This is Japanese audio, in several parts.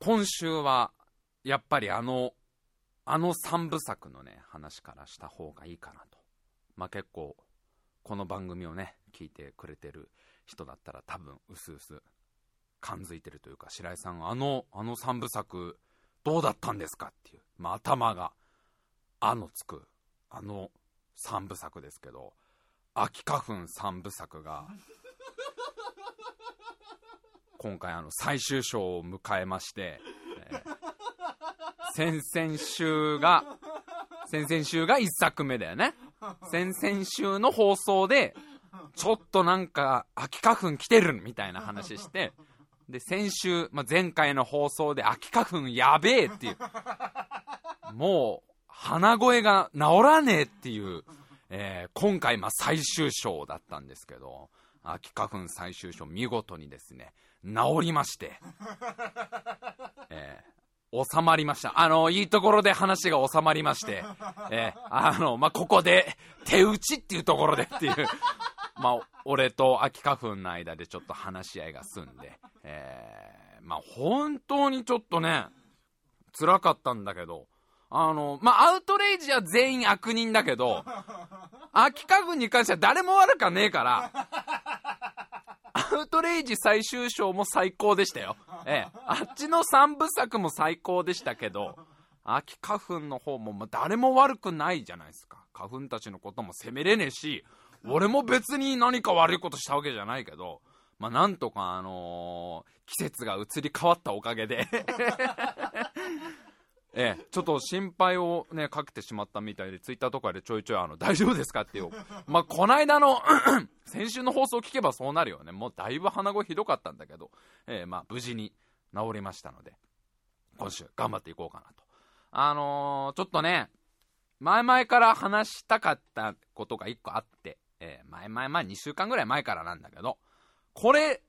今週はやっぱりあの3部作のね話からした方がいいかなと。まあ結構この番組をね聞いてくれてる人だったら多分うすうす感づいてるというか、白井さんあの3部作どうだったんですかっていう、まあ頭があのつくあの3部作ですけど、秋花粉3部作が今回最終章を迎えまして、先々週が1作目だよね。先々週の放送でちょっとなんか秋花粉来てるみたいな話して、で先週、まあ、前回の放送で秋花粉やべえっていう、もう鼻声が治らねえっていう、今回まあ最終章だったんですけど、秋花粉最終章見事にですね治りまして、収まりました。いいところで話が収まりまして、まあ、ここで手打ちっていうところでっていうまあ俺と秋花粉の間でちょっと話し合いが済んで、まあ本当にちょっとね辛かったんだけど、まあアウトレイジは全員悪人だけど秋花粉に関しては誰も悪かねえからアウトレイジ最終章も最高でしたよ、あっちの3部作も最高でしたけど、秋花粉の方も誰も悪くないじゃないですか。花粉たちのことも責めれねえし、俺も別に何か悪いことしたわけじゃないけど、まあ、なんとか季節が移り変わったおかげでちょっと心配をねかけてしまったみたいで、ツイッターとかでちょいちょい大丈夫ですかっていう、まあこないだの先週の放送聞けばそうなるよね。もうだいぶ鼻声ひどかったんだけど、まあ無事に治りましたので今週頑張っていこうかなと。ちょっとね前々から話したかったことが1個あって、前々2週間ぐらい前からなんだけど、これ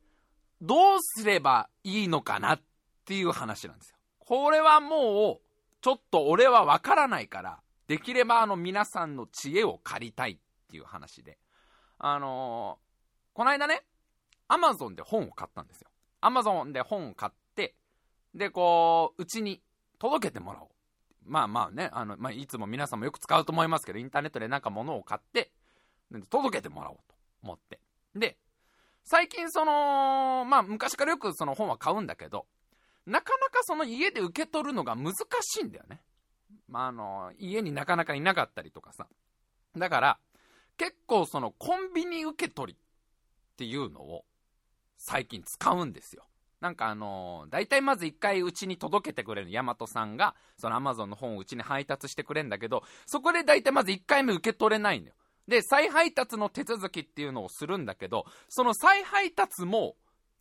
どうすればいいのかなっていう話なんですよ。これはもうちょっと俺はわからないから、できれば皆さんの知恵を借りたいっていう話で。この間ね、Amazon で本を買ったんですよ。Amazon で本を買って、で、こう、うちに届けてもらおう。まあまあね、まあ、いつも皆さんもよく使うと思いますけど、インターネットでなんか物を買って、届けてもらおうと思って。で、最近まあ昔からよくその本は買うんだけど、なかなかその家で受け取るのが難しいんだよね。まあ家になかなかいなかったりとかさ。だから結構そのコンビニ受け取りっていうのを最近使うんですよ。なんかだいたいまず一回うちに届けてくれる大和さんがその Amazon の本をうちに配達してくれるんだけど、そこでだいたいまず1回目受け取れないんだよ。で再配達の手続きっていうのをするんだけど、その再配達も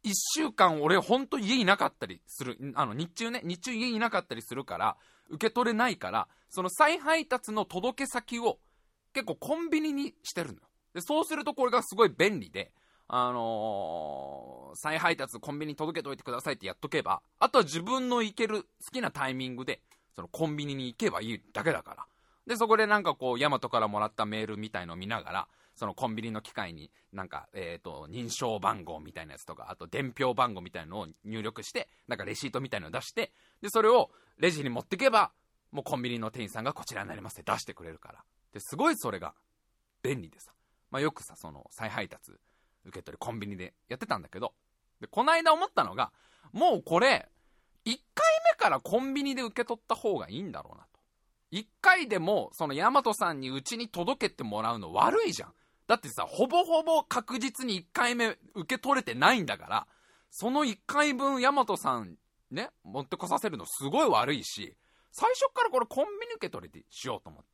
1週間俺ほんと家いなかったりする、日中家いなかったりするから受け取れないから、その再配達の届け先を結構コンビニにしてるのよ。でそうするとこれがすごい便利で、再配達コンビニに届けといてくださいってやっとけば、あとは自分の行ける好きなタイミングでそのコンビニに行けばいいだけだから。でそこでなんかこうヤマトからもらったメールみたいのを見ながら、そのコンビニの機械になんか、認証番号みたいなやつとか、あと伝票番号みたいなのを入力して、なんかレシートみたいなのを出して、でそれをレジに持ってけばもうコンビニの店員さんがこちらになりますって出してくれるから、ですごいそれが便利でさ、まあ、よくさその再配達受け取りコンビニでやってたんだけど、でこの間思ったのが、もうこれ1回目からコンビニで受け取った方がいいんだろうなと。1回でもその大和さんにうちに届けてもらうの悪いじゃん。だってさ、ほぼほぼ確実に1回目受け取れてないんだから、その1回分大和さんね、持ってこさせるのすごい悪いし、最初からこれコンビニ受け取りでしようと思って、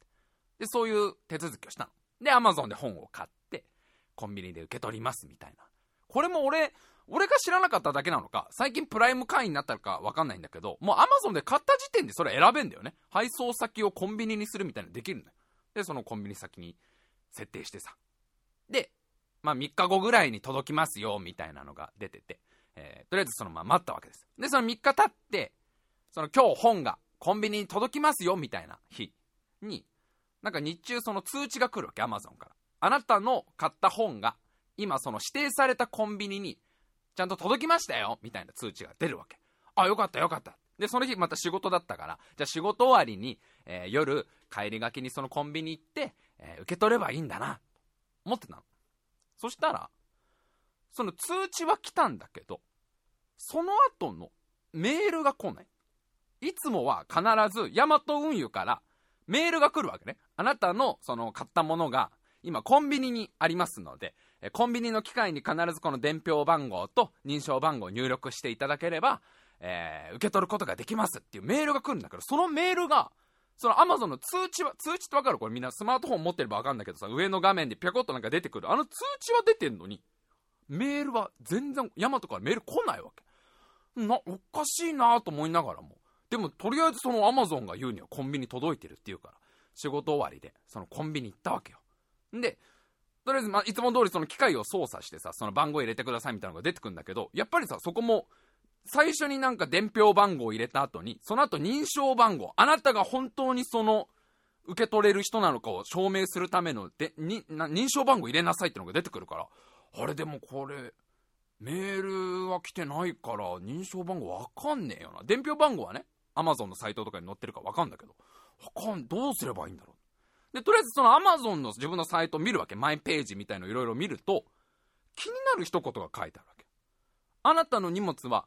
でそういう手続きをしたので Amazon で本を買ってコンビニで受け取りますみたいな。これも俺が知らなかっただけなのか、最近プライム会員になったのか分かんないんだけど、もう Amazon で買った時点でそれ選べんだよね。配送先をコンビニにするみたいなのできるんだよ。でそのコンビニ先に設定してさ、で、まあ、3日後ぐらいに届きますよみたいなのが出てて、とりあえずそのまま待ったわけです。でその3日経って、その今日本がコンビニに届きますよみたいな日に、なんか日中その通知が来るわけ、 Amazon から。あなたの買った本が今その指定されたコンビニにちゃんと届きましたよみたいな通知が出るわけ。あ、よかったよかった。でその日また仕事だったから、じゃあ仕事終わりに、夜帰りがけにそのコンビニ行って、受け取ればいいんだな思ってたの。そしたらその通知は来たんだけど、その後のメールが来ない。いつもは必ずヤマト運輸からメールが来るわけね。あなたのその買ったものが今コンビニにありますので、コンビニの機械に必ずこの伝票番号と認証番号を入力していただければ、受け取ることができますっていうメールが来るんだけど、そのメールがその Amazon の通知ってわかる？これみんなスマートフォン持ってればわかるんだけどさ、上の画面でピャコッとなんか出てくるあの通知は出てんのに、メールは全然ヤマトからメール来ないわけな。おかしいなと思いながらも、でもとりあえずその Amazon が言うにはコンビニ届いてるっていうから、仕事終わりでそのコンビニ行ったわけよ。でとりあえず、いつも通りその機械を操作してさ、その番号入れてくださいみたいなのが出てくるんだけど、やっぱりさ、そこも最初になんか伝票番号を入れた後に、その後認証番号、あなたが本当にその受け取れる人なのかを証明するための認証番号入れなさいってのが出てくるから、あれでもこれメールは来てないから認証番号わかんねえよな。伝票番号はね、Amazon のサイトとかに載ってるからわかんだけど、どうすればいいんだろう。でとりあえずその Amazon の自分のサイトを見るわけ。マイページみたいのいろいろ見ると、気になる一言が書いてあるわけ。あなたの荷物は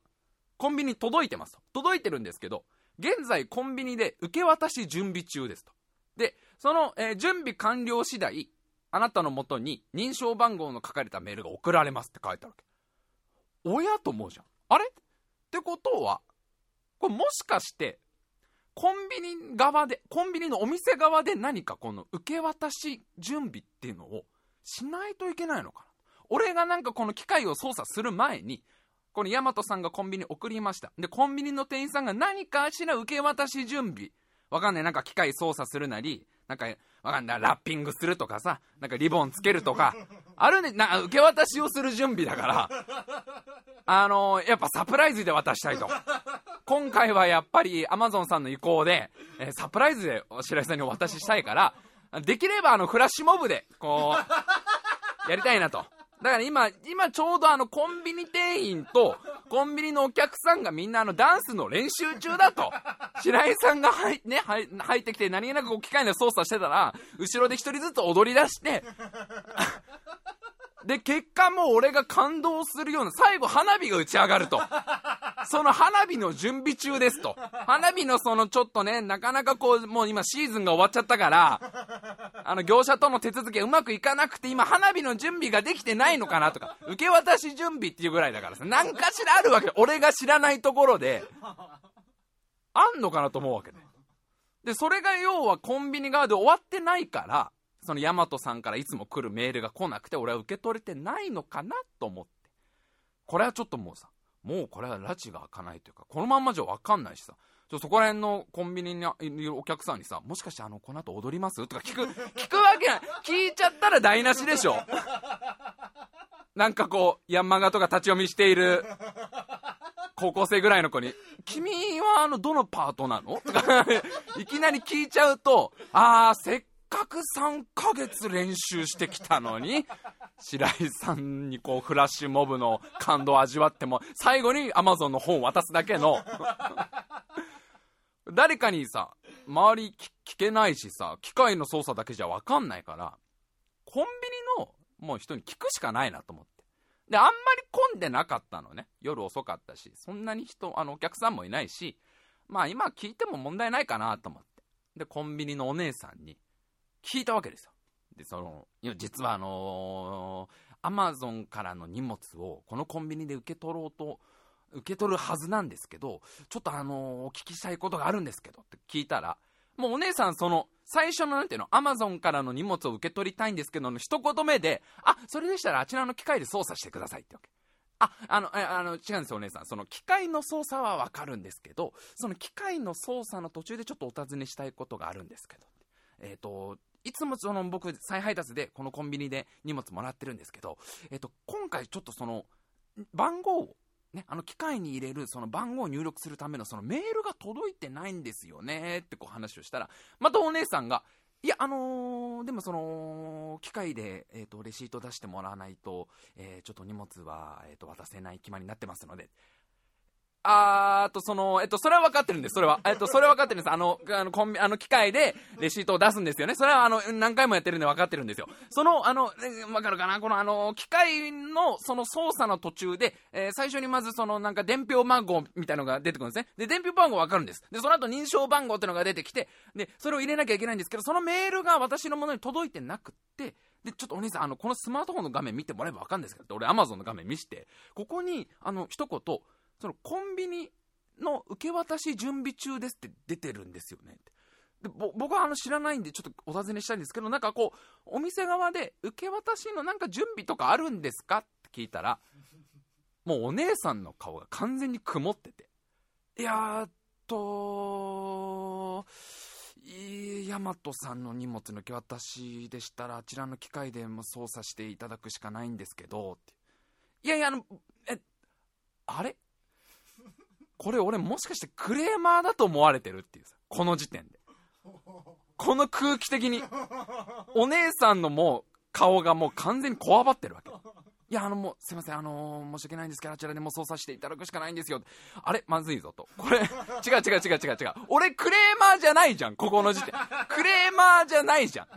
コンビニ届いてますと。届いてるんですけど、現在コンビニで受け渡し準備中ですと。でその、準備完了次第、あなたの元に認証番号の書かれたメールが送られますって書いてあるわけ。おやと思うじゃん。あれってことは、これもしかしてコンビニ側で、コンビニのお店側で何かこの受け渡し準備っていうのをしないといけないのかな。俺がなんかこの機械を操作する前に、このヤマトさんがコンビニ送りました。で、コンビニの店員さんが何かしら受け渡し準備。わかんない、なんか機械操作するなり、なんかわかんない、ラッピングするとかさ、なんかリボンつけるとか、あるね、な受け渡しをする準備だから、やっぱサプライズで渡したいと。今回はやっぱり Amazon さんの意向で、サプライズで白井さんにお渡ししたいから、できればフラッシュモブでこうやりたいなと。だから今ちょうどコンビニ店員とコンビニのお客さんがみんなダンスの練習中だと。白井さんが入ってきて何気なくこう機械の操作してたら、後ろで一人ずつ踊り出してで結果もう俺が感動するような、最後花火が打ち上がると。その花火の準備中ですと。花火のそのちょっとね、なかなかこうもう今シーズンが終わっちゃったから、業者との手続きがうまくいかなくて、今花火の準備ができてないのかなとか、受け渡し準備っていうぐらいだからさ、何かしらあるわけ。俺が知らないところであんのかなと思うわけね。でそれが要はコンビニ側で終わってないから、そのヤマトさんからいつも来るメールが来なくて、俺は受け取れてないのかなと思って、これはちょっともうさ、もうこれは拉致が開かないというか、このまんまじゃ分かんないしさ、そこら辺のコンビニにいるお客さんにさ、もしかしてこの後踊りますとか聞くわけない。聞いちゃったら台無しでしょ。なんかこうヤンマガとか立ち読みしている高校生ぐらいの子に、君はどのパートなのとかいきなり聞いちゃうと、せっかく3ヶ月練習してきたのに、白井さんにこうフラッシュモブの感動を味わっても、最後に Amazon の本を渡すだけの誰かにさ、周り聞けないしさ、機械の操作だけじゃ分かんないから、コンビニのもう人に聞くしかないなと思って。であんまり混んでなかったのね。夜遅かったし、そんなに人お客さんもいないし、今聞いても問題ないかなと思って、でコンビニのお姉さんに聞いたわけですよ。で実はAmazon からの荷物をこのコンビニで受け取るはずなんですけど、ちょっとお聞きしたいことがあるんですけどって聞いたら、もうお姉さんその最初のなんていうの、 Amazon からの荷物を受け取りたいんですけどの一言目で、それでしたらあちらの機械で操作してくださいってわけ。違うんですよお姉さん、その機械の操作はわかるんですけど、その機械の操作の途中でちょっとお尋ねしたいことがあるんですけど、いつも僕再配達でこのコンビニで荷物もらってるんですけど、今回ちょっとその番号をね、機械に入れるその番号を入力するためのそのメールが届いてないんですよねってこう話をしたら、またお姉さんが、いやでもその機械でレシート出してもらわないとちょっと荷物は渡せない決まりになってますので、それは分かってるんです。それは分かってるんです。機械でレシートを出すんですよね。それは何回もやってるんで分かってるんですよ。分かるかな、この機械のその操作の途中で、最初にまずそのなんか伝票番号みたいなのが出てくるんですね。で伝票番号分かるんです。でその後認証番号っていうのが出てきて、でそれを入れなきゃいけないんですけど、そのメールが私のものに届いてなくって。でちょっとお兄さんこのスマートフォンの画面見てもらえば分かるんですけど、俺 Amazon の画面見して、ここに一言そのコンビニの受け渡し準備中ですって出てるんですよね。で僕は知らないんでちょっとお尋ねしたいんですけど、なんかこうお店側で受け渡しのなんか準備とかあるんですかって聞いたら、もうお姉さんの顔が完全に曇ってて、ヤマトさんの荷物の受け渡しでしたらあちらの機械でも操作していただくしかないんですけどって。いやいやあれこれ俺もしかしてクレーマーだと思われてるっていうさ、この時点でこの空気的にお姉さんのもう顔がもう完全にこわばってるわけ。いやもうすいません申し訳ないんですけどあちらでもう操作していただくしかないんですよ。あれまずいぞと、これ違う俺クレーマーじゃないじゃん、ここの時点クレーマーじゃないじゃん、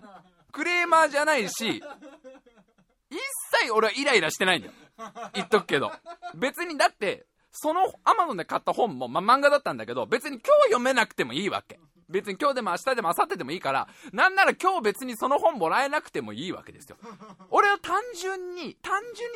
クレーマーじゃないし一切俺はイライラしてないんだよ、言っとくけど。別にだってその Amazon で買った本も、漫画だったんだけど、別に今日読めなくてもいいわけ。別に今日でも明日でも明後日でもいいから、なんなら今日別にその本もらえなくてもいいわけですよ。俺は単純に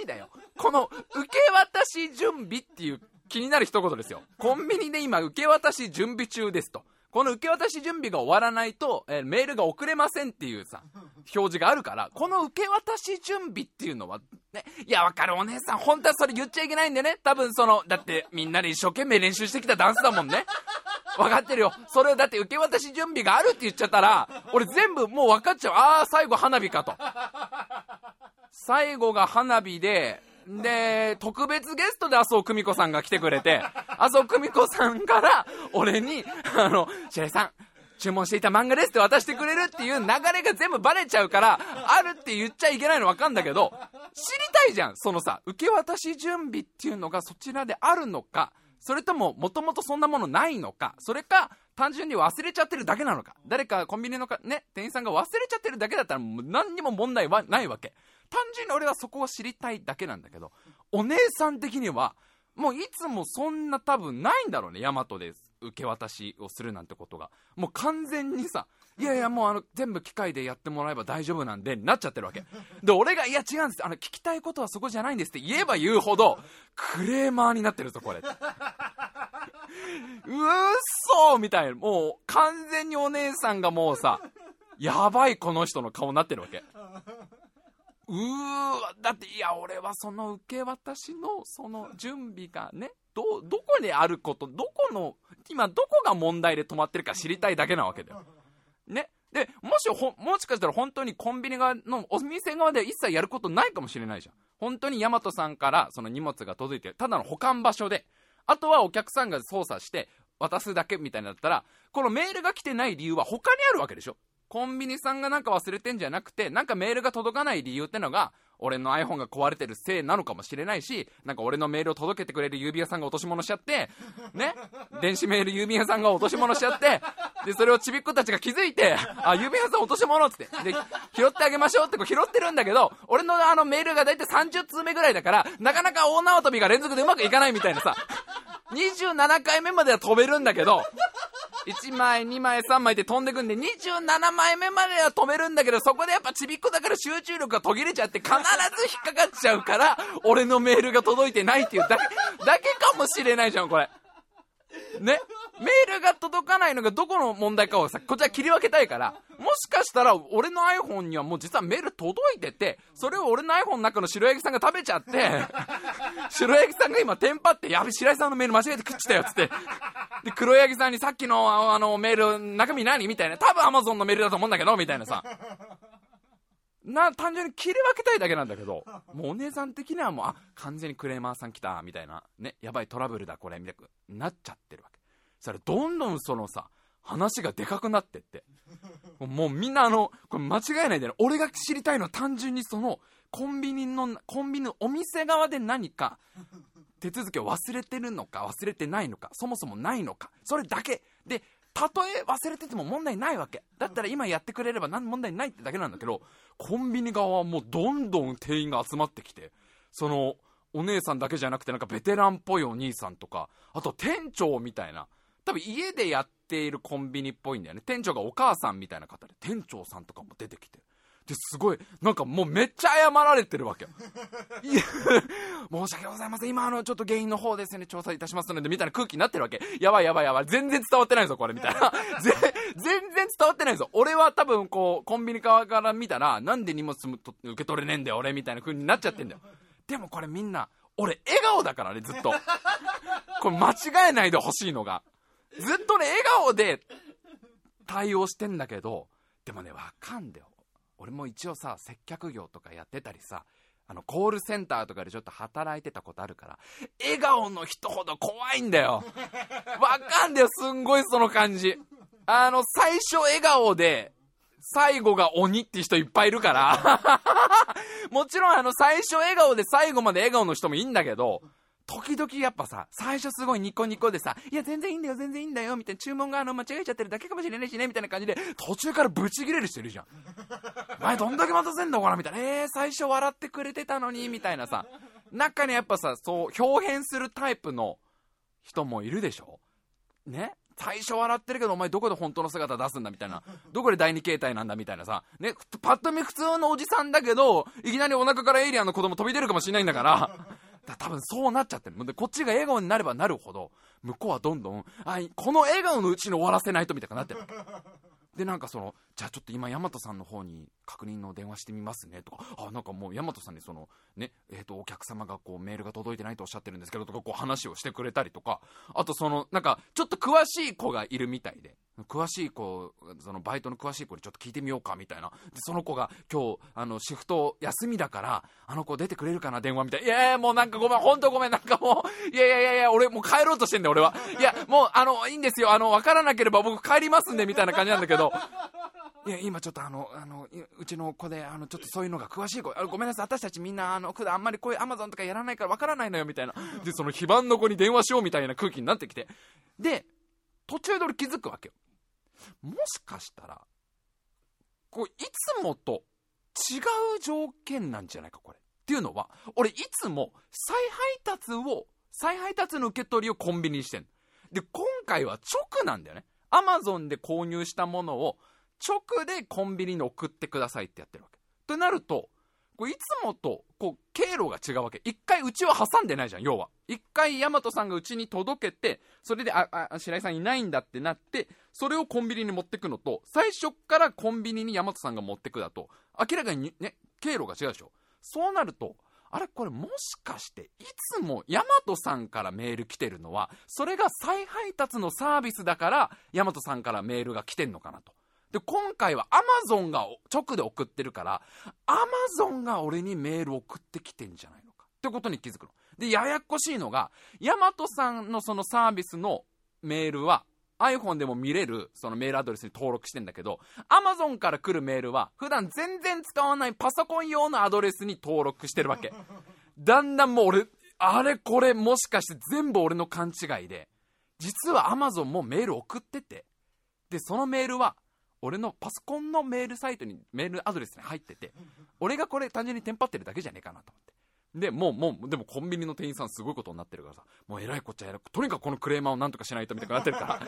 だよ、この受け渡し準備っていう気になる一言ですよ。コンビニで今受け渡し準備中ですと、この受け渡し準備が終わらないと、メールが送れませんっていうさ表示があるから、この受け渡し準備っていうのはね、いや分かるお姉さん本当はそれ言っちゃいけないんでね、多分だってみんなで一生懸命練習してきたダンスだもんね、分かってるよ。それをだって受け渡し準備があるって言っちゃったら俺全部もう分かっちゃう。最後花火かと、最後が花火で特別ゲストで麻生久美子さんが来てくれて、麻生久美子さんから俺に白井さん注文していた漫画ですって渡してくれるっていう流れが全部バレちゃうから、あるって言っちゃいけないの分かんだけど、知りたいじゃん、そのさ受け渡し準備っていうのがそちらであるのか、それとももともとそんなものないのか、それか単純に忘れちゃってるだけなのか、誰かコンビニの店員さんが忘れちゃってるだけだったらもう何にも問題はないわけ。単純に俺はそこを知りたいだけなんだけど、お姉さん的にはもういつもそんな多分ないんだろうね、ヤマトで受け渡しをするなんてことが。もう完全にさ、もう全部機械でやってもらえば大丈夫なんでなっちゃってるわけで、俺がいや違うんです、聞きたいことはそこじゃないんですって言えば言うほどクレーマーになってるぞこれうっそーみたいな、もう完全にお姉さんがもうさやばいこの人の顔になってるわけ。だっていや俺はその受け渡しのその準備がね、どこにあること、今どこが問題で止まってるか知りたいだけなわけだよね。でもしかしたら本当にコンビニ側のお店側で一切やることないかもしれないじゃん。本当に大和さんからその荷物が届いてただの保管場所で、あとはお客さんが操作して渡すだけみたいになったら、このメールが来てない理由は他にあるわけでしょ。コンビニさんがなんか忘れてんじゃなくて、なんかメールが届かない理由ってのが俺の iPhone が壊れてるせいなのかもしれないし、なんか俺のメールを届けてくれる郵便屋さんが落とし物しちゃってね、電子メール郵便屋さんが落とし物しちゃって、でそれをちびっ子たちが気づいて、郵便屋さん落とし物っつってで拾ってあげましょうって拾ってるんだけど、俺のメールがだいたい30通目ぐらいだから、なかなか大縄跳びが連続でうまくいかないみたいなさ、27回目までは飛べるんだけど1枚2枚3枚って飛んでくんで、27枚目までは止めるんだけど、そこでやっぱちびっこだから集中力が途切れちゃって必ず引っかかっちゃうから、俺のメールが届いてないっていうだけかもしれないじゃんこれね。メールが届かないのがどこの問題かをさ、こっちは切り分けたいから、もしかしたら俺の iPhone にはもう実はメール届いてて、それを俺の iPhone の中の白ヤギさんが食べちゃって白ヤギさんが今テンパって、やべ白井さんのメール間違えて食っちゃったよっつって、で黒ヤギさんにさっきのメール中身何みたいな、多分 Amazon のメールだと思うんだけどみたいなさ、単純に切り分けたいだけなんだけど、もうお姉さん的にはもう完全にクレーマーさん来たみたいなね、やばいトラブルだこれみたいななっちゃってるわけ。それどんどんそのさ話がでかくなってって、もうみんなこれ間違いないでね、俺が知りたいのは単純にそのコンビニのお店側で何か手続きを忘れてるのか忘れてないのか、そもそもないのか、それだけで、たとえ忘れてても問題ないわけだったら今やってくれれば何問題ないってだけなんだけど、コンビニ側はもうどんどん店員が集まってきて、そのお姉さんだけじゃなくてなんかベテランっぽいお兄さんとか、あと店長みたいな、多分家でやっているコンビニっぽいんだよね。店長がお母さんみたいな方で、店長さんとかも出てきて、ですごいなんかもうめっちゃ謝られてるわけよいや申し訳ございません、今ちょっと原因の方ですね、調査いたしますのでみたいな空気になってるわけ。やばいやばいやばい、全然伝わってないぞこれみたいな全然伝わってないぞ。俺は多分こうコンビニ側から見たら、なんで荷物受け取れねえんだよ俺みたいな風になっちゃってんだよ。でもこれみんな俺笑顔だからね、ずっとこれ間違えないでほしいのが、ずっとね笑顔で対応してんだけど、でもねわかんだよ、俺も一応さ接客業とかやってたりさ、コールセンターとかでちょっと働いてたことあるから、笑顔の人ほど怖いんだよわかんだよ、すんごいその感じ。最初笑顔で最後が鬼って人いっぱいいるからもちろん最初笑顔で最後まで笑顔の人もいいんだけど、時々やっぱさ、最初すごいニコニコでさ、いや全然いいんだよ全然いいんだよみたいな、注文が間違えちゃってるだけかもしれないしねみたいな感じで、途中からブチギレる人いるじゃん前どんだけ待たせんだこらみたいな、最初笑ってくれてたのにみたいなさ、中にやっぱさ、そう表現するタイプの人もいるでしょね。最初笑ってるけど、お前どこで本当の姿出すんだみたいな、どこで第二形態なんだみたいなさ、ね、パッと見普通のおじさんだけど、いきなりお腹からエイリアンの子供飛び出るかもしれないんだから多分そうなっちゃってる。でこっちが笑顔になればなるほど、向こうはどんどん、あ、この笑顔のうちに終わらせないとみたいになってるわけで、なんかじゃあちょっと今大和さんの方に確認の電話してみますねとか、あ、なんかもう大和さんにね、お客様がこうメールが届いてないとおっしゃってるんですけどとか、こう話をしてくれたりとか、あとなんかちょっと詳しい子がいるみたいで、詳しい子、バイトの詳しい子にちょっと聞いてみようかみたいな。でその子が今日シフト休みだから、子出てくれるかな電話みたいな。いやいやもうなんかごめん、本当ごめん、なんかもういや俺もう帰ろうとしてんだよ俺は。いやもういいんですよ、わからなければ僕帰りますんでみたいな感じなんだけど。いや今ちょっとうちの子でちょっとそういうのが詳しい子、ごめんなさい私たちみんな普段あんまりこういう Amazon とかやらないからわからないのよみたいな。で非番の子に電話しようみたいな空気になってきて、で途中で俺気づくわけよ。もしかしたらこういつもと違う条件なんじゃないかこれっていうのは、俺いつも再配達の受け取りをコンビニにしてんで、今回は直なんだよね。Amazon で購入したものを直でコンビニに送ってくださいってやってるわけ。となるとこういつもとこう経路が違うわけ。一回うちは挟んでないじゃん。要は一回大和さんがうちに届けて、それで白井さんいないんだってなって、それをコンビニに持ってくのと、最初からコンビニに大和さんが持ってくだと明らかにね経路が違うでしょ。そうなるとあれこれもしかしていつも大和さんからメール来てるのは、それが再配達のサービスだから大和さんからメールが来てんのかなと。で今回は Amazon が直で送ってるから、 Amazon が俺にメール送ってきてんじゃないのかってことに気づくの。でややこしいのが、大和さんのそのサービスのメールは iPhone でも見れるそのメールアドレスに登録してんだけど、 Amazon から来るメールは普段全然使わないパソコン用のアドレスに登録してるわけだんだんもう俺あれこれもしかして全部俺の勘違いで、実は Amazon もメール送ってて、でそのメールは俺のパソコンのメールサイトにメールアドレスに入ってて、俺がこれ単純にテンパってるだけじゃねえかなと思って。でもうでもコンビニの店員さんすごいことになってるからさ、もうえらいこっちゃえらい、とにかくこのクレーマーをなんとかしないとみたいになってるから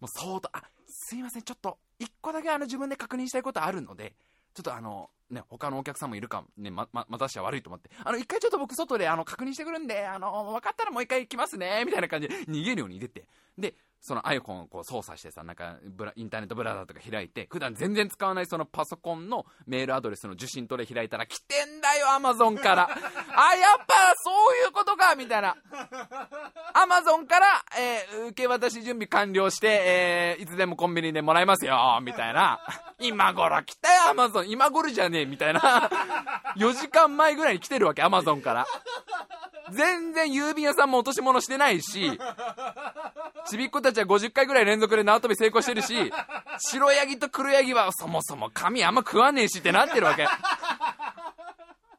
もう相当、あ、すいませんちょっと一個だけ自分で確認したいことあるので、ちょっとね、他のお客さんもいるかね、またしは悪いと思って、一回ちょっと僕外で確認してくるんで、分かったらもう一回行きますねみたいな感じで逃げるように出て、でそのアイコンをこう操作してさ、なんかインターネットブラウザとか開いて、普段全然使わないそのパソコンのメールアドレスの受信トレ開いたら、来てんだよ Amazon からあ、やっぱそういうことかみたいな。 Amazon から、受け渡し準備完了して、いつでもコンビニでもらえますよみたいな今頃来たよ Amazon、 今頃じゃねえみたいな4時間前ぐらいに来てるわけ Amazon から。全然郵便屋さんも落とし物してないし、ちびっ子たちは50回ぐらい連続で縄跳び成功してるし、白ヤギと黒ヤギはそもそも髪あんま食わねえしってなってるわけ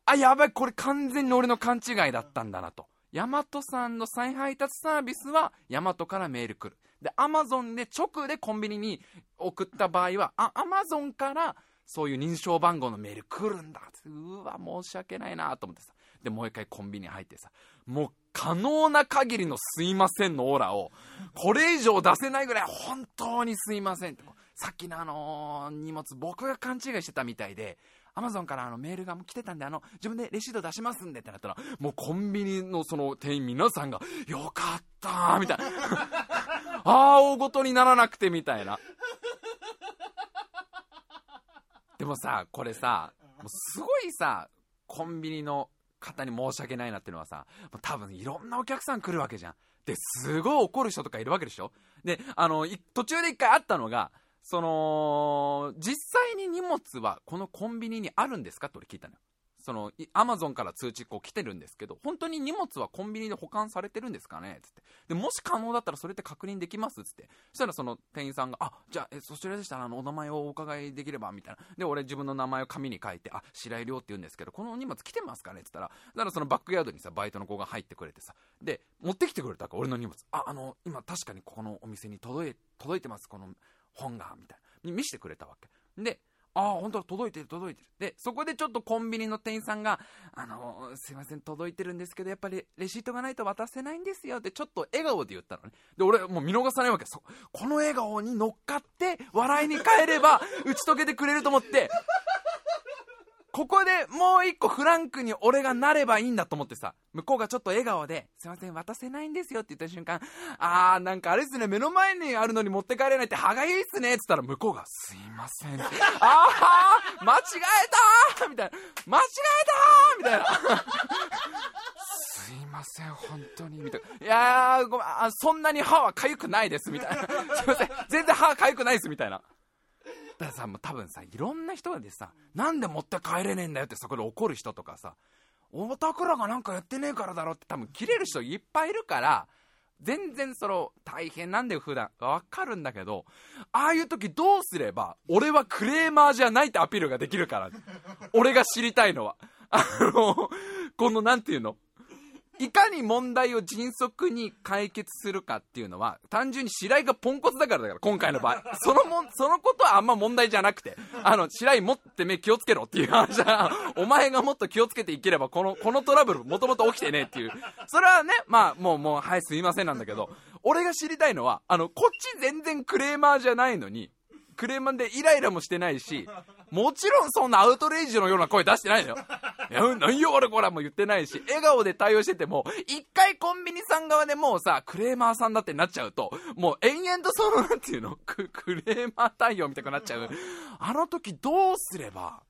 あ、やばいこれ完全に俺の勘違いだったんだなと。ヤマトさんの再配達サービスはヤマトからメール来る。で、アマゾンで直でコンビニに送った場合は、アマゾンからそういう認証番号のメール来るんだ。うわ、申し訳ないなと思ってさ。で、もう一回コンビニ入ってさ、もう可能な限りのすいませんのオーラを、これ以上出せないぐらい本当にすいませんって。さっきの荷物、僕が勘違いしてたみたいで、アマゾンからメールが来てたんで、自分でレシート出しますんでってなったら、もうコンビニのその店員皆さんが、よかったーみたいな。ああ、大事にならなくてみたいな。でもさ、これさ、もうすごいさ、コンビニの方に申し訳ないなっていうのはさ、多分いろんなお客さん来るわけじゃん。で、すごい怒る人とかいるわけでしょ。で、途中で一回あったのが、その実際に荷物はこのコンビニにあるんですかって俺聞いたのよ。そのアマゾンから通知こう来てるんですけど、本当に荷物はコンビニで保管されてるんですかねつって、でもし可能だったらそれって確認できますつって、そしたらその店員さんが、あ、じゃあそちらでしたらお名前をお伺いできればみたいな。で、俺自分の名前を紙に書いて、あ、白井亮って言うんですけどこの荷物来てますかねつったら、だからそのバックヤードにさ、バイトの子が入ってくれてさ、で持ってきてくれたから、俺の荷物、あ、今確かにここのお店に届いてますこの本がみたいな見せてくれたわけで、ああ、本当だ、届いてる。で、そこでちょっとコンビニの店員さんが、すいません、届いてるんですけど、やっぱりレシートがないと渡せないんですよって、ちょっと笑顔で言ったのね。で、俺もう見逃さないわけ。この笑顔に乗っかって笑いに変えれば打ち解けてくれると思ってここでもう一個フランクに俺がなればいいんだと思ってさ、向こうがちょっと笑顔で、すいません、渡せないんですよって言った瞬間、あー、なんかあれですね、目の前にあるのに持って帰れないって歯がゆいっすねって言ったら、向こうが、すいません、あー、間違えたーみたいな、みたいなすいません、本当にみたいな、いやー、ごめん、そんなに歯はかゆくないですみたいなすいません、全然歯かゆくないですみたいな。だからさ、もう多分さ、いろんな人でさ、なんで持って帰れねえんだよってそこで怒る人とかさ、おたくらがなんかやってねえからだろって多分切れる人いっぱいいるから、全然その大変なんだよ普段、わかるんだけど、ああいう時どうすれば俺はクレーマーじゃないってアピールができるから俺が知りたいのはこのなんていうの、いかに問題を迅速に解決するかっていうのは、単純に白井がポンコツだから今回の場合、そのことはあんま問題じゃなくて、白井もって目気をつけろっていう話だ。お前がもっと気をつけていければ、このトラブルもともと起きてねえっていう。それはね、まあ、もう、はい、すいませんなんだけど、俺が知りたいのは、こっち全然クレーマーじゃないのに、クレーマーでイライラもしてないし、もちろんそんなアウトレイジのような声出してないのよ。いや、何よ俺こらも言ってないし、笑顔で対応してても、一回コンビニさん側でもうさ、クレーマーさんだってなっちゃうと、もう延々とそのなんていうの、クレーマー対応みたいになっちゃう。あの時どうすれば、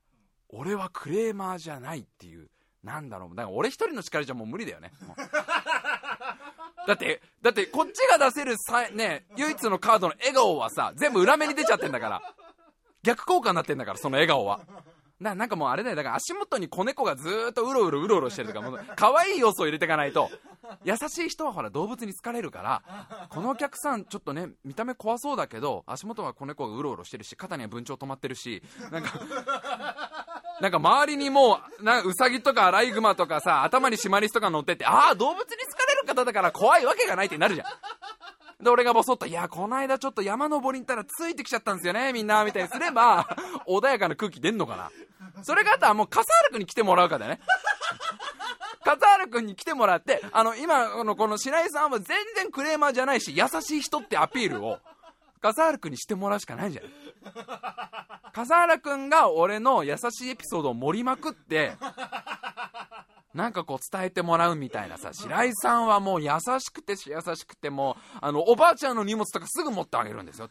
俺はクレーマーじゃないっていう、なんだろう、だから俺一人の力じゃもう無理だよね。だってこっちが出せるね、唯一のカードの笑顔はさ、全部裏目に出ちゃってんだから、逆効果になってんだから、その笑顔はなんかもうあれだよ。だから足元に子猫がずーっとうろうろしてるとか、もう可愛い要素を入れていかないと。優しい人はほら動物に好かれるから、このお客さんちょっとね、見た目怖そうだけど足元は子猫がうろうろしてるし、肩には文鳥止まってるし、なんか周りにもうウサギとかアライグマとかさ、頭にシマリスとか乗ってて、ああ、動物に好かれる方だから怖いわけがないってなるじゃん。で、俺がボソッと、いや、この間ちょっと山登りに行ったらついてきちゃったんですよねみんなみたいにすれば穏やかな空気出んのかな。それがあとはもう笠原くんに来てもらうかだよね。笠原くんに来てもらって、今この白井さんは全然クレーマーじゃないし優しい人ってアピールを笠原くんにしてもらうしかないじゃん。笠原くんが俺の優しいエピソードを盛りまくってなんかこう伝えてもらうみたいなさ。白井さんはもう優しくてもうおばあちゃんの荷物とかすぐ持ってあげるんですよ。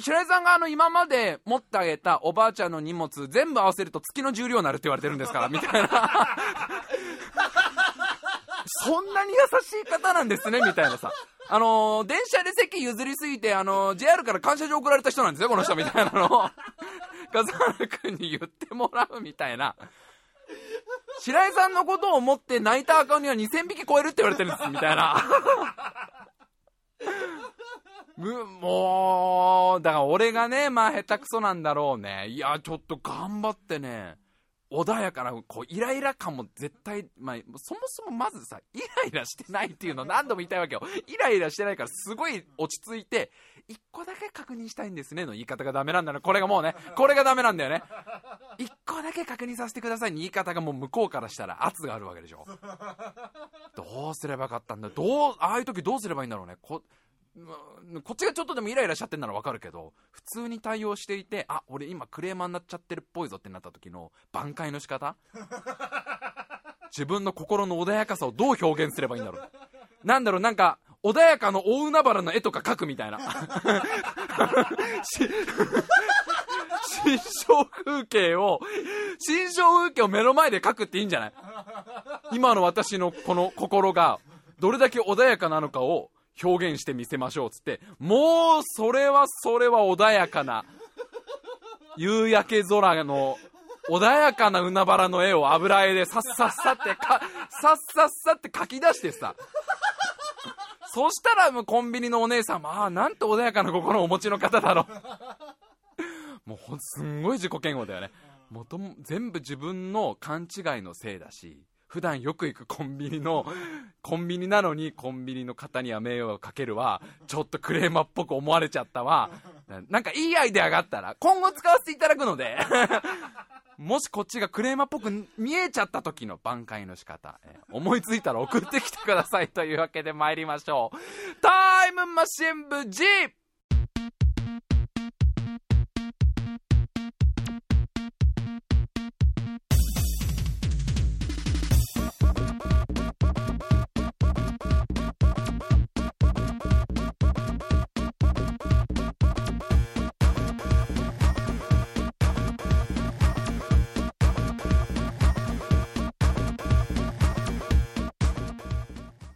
白井さんが今まで持ってあげたおばあちゃんの荷物全部合わせると月の重量になるって言われてるんですからみたいなそんなに優しい方なんですねみたいなさ。電車で席譲りすぎてJR から感謝状送られた人なんですよこの人みたいなのを笠原くんに言ってもらうみたいな。白井さんのことを思って泣いた赤鬼は2000匹超えるって言われてるんですみたいなもうだから俺がね、まあ下手くそなんだろうね。いや、ちょっと頑張ってね、穏やかなこうイライラ感も絶対、まあ、そもそもまずさイライラしてないっていうのを何度も言いたいわけよ。イライラしてないからすごい落ち着いて1個だけ確認したいんですねの言い方がダメなんだよね。これがもうね、これがダメなんだよね。1個だけ確認させてくださいの言い方がもう向こうからしたら圧があるわけでしょ。どうすればよかったんだ、どうああいう時どうすればいいんだろうね。こっちがちょっとでもイライラしちゃってるなら分かるけど、普通に対応していて、あ、俺今クレーマーになっちゃってるっぽいぞってなった時の挽回の仕方自分の心の穏やかさをどう表現すればいいんだろう。なんだろう、なんか穏やかの大海原の絵とか描くみたいな新象風景を目の前で描くっていいんじゃない。今の私のこの心がどれだけ穏やかなのかを表現してみせましょうっつって、もうそれは穏やかな夕焼け空の穏やかな海原の絵を油絵でさっさって描き出してさそしたらもうコンビニのお姉さんも、ああなんと穏やかな心をお持ちの方だろもうすんごい自己嫌悪だよね。全部自分の勘違いのせいだし、普段よく行くコンビニなのにコンビニの方には迷惑をかけるわ、ちょっとクレーマーっぽく思われちゃったわ。なんかいいアイデアがあったら今後使わせていただくのでもしこっちがクレーマーっぽく見えちゃった時の挽回の仕方、思いついたら送ってきてくださいというわけで参りましょう。タイムマシン部 G。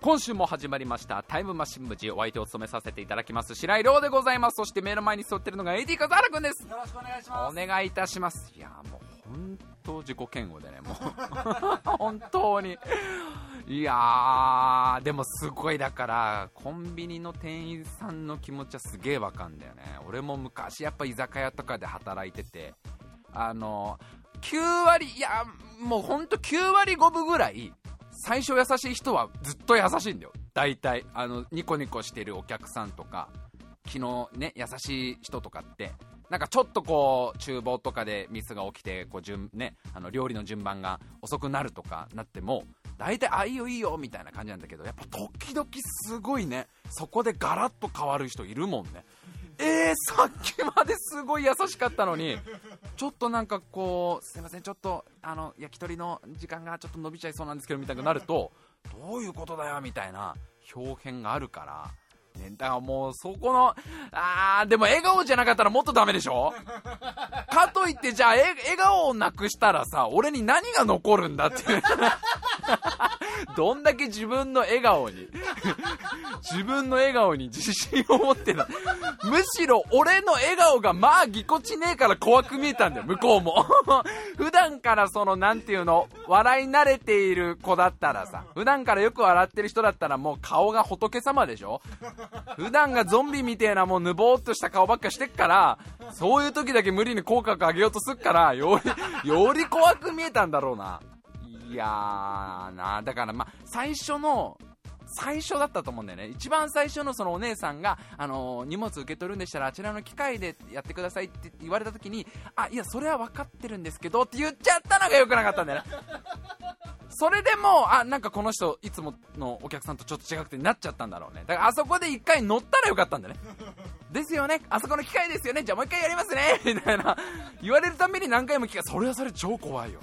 今週も始まりましたタイムマシン部 G、お相手を務めさせていただきます白井亮でございます。そして目の前に座ってるのが AD 笠原くんです。よろしくお願いします。お願いいたします。いやもう本当自己嫌悪でね、もう本当にいやでもすごい、だからコンビニの店員さんの気持ちはすげえわかんだよね。俺も昔やっぱ居酒屋とかで働いてて、9割いやもうほんと9割5分ぐらい最初優しい人はずっと優しいんだよ。大体ニコニコしてるお客さんとか昨日ね優しい人とかって、なんかちょっとこう厨房とかでミスが起きてこう料理の順番が遅くなるとかなっても大体あいいよいいよみたいな感じなんだけど、やっぱ時々すごいね、そこでガラッと変わる人いるもんね。さっきまですごい優しかったのにちょっとなんかこうすいませんちょっと焼き鳥の時間がちょっと伸びちゃいそうなんですけどみたいになると、どういうことだよみたいな表現があるから、ね、だからもうそこのでも笑顔じゃなかったらもっとダメでしょかといってじゃあ笑顔をなくしたらさ俺に何が残るんだっていうどんだけ自分の笑顔に自分の笑顔に自信を持ってる。むしろ俺の笑顔がまあぎこちねえから怖く見えたんだよ向こうも普段からそのなんていうの笑い慣れている子だったらさ、普段からよく笑ってる人だったらもう顔が仏様でしょ。普段がゾンビみてえなもうぬぼーっとした顔ばっかしてっから、そういう時だけ無理に口角上げようとすっからより怖く見えたんだろうな。いやーな、だからまあ最初だったと思うんだよね。一番最初のそのお姉さんが、荷物受け取るんでしたらあちらの機械でやってくださいって言われた時に、あ、いやそれは分かってるんですけどって言っちゃったのが良くなかったんだよねそれでもうなんかこの人いつものお客さんとちょっと違くてなっちゃったんだろうね。だからあそこで一回乗ったらよかったんだねですよね、あそこの機械ですよね、じゃあもう一回やりますねみたいな言われるために何回も機械、それはそれ超怖いよ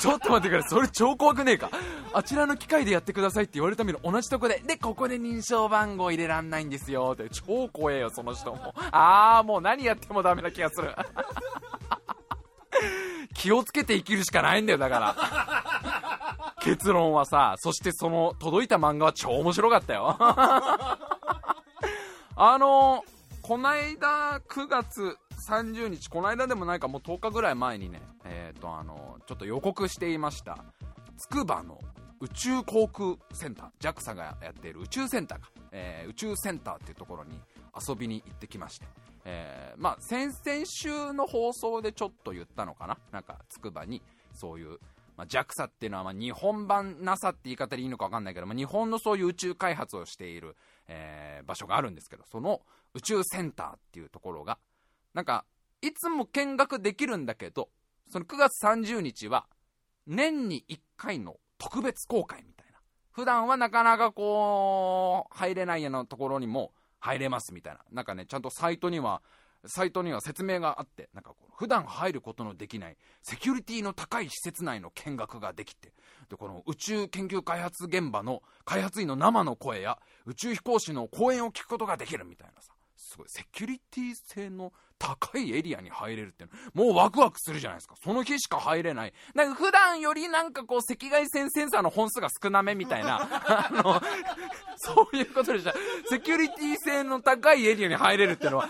ちょっと待ってくれ、それ超怖くねえか、あちらの機械でやってくださいって言われるために同じとこでここで認証番号入れらんないんですよって超怖えよその人ももう何やってもダメな気がする気をつけて生きるしかないんだよだから結論はさ。そしてその届いた漫画は超面白かったよこないだ9月30日こないだでもないかもう10日ぐらい前にね、ちょっと予告していました筑波の宇宙航空センター JAXA がやっている宇宙センターか、宇宙センターっていうところに遊びに行ってきまして、先々週の放送でちょっと言ったのかな、なんか筑波にそういう、まあ、JAXA っていうのはまあ日本版 NASA って言い方でいいのか分かんないけど、まあ、日本のそういう宇宙開発をしている、場所があるんですけど、その宇宙センターっていうところがなんかいつも見学できるんだけど、その9月30日は年に1回の特別公開みたいな、普段はなかなかこう入れないようなところにも入れますみたいな、なんかねちゃんとサイトには説明があって、なんかこう普段入ることのできないセキュリティの高い施設内の見学ができて、でこの宇宙研究開発現場の開発員の生の声や宇宙飛行士の講演を聞くことができるみたいなさ、すごいセキュリティ性の高いエリアに入れるってのもうワクワクするじゃないですか。その日しか入れない、なんか普段よりなんかこう赤外線センサーの本数が少なめみたいなそういうことでした。セキュリティ性の高いエリアに入れるってのは、い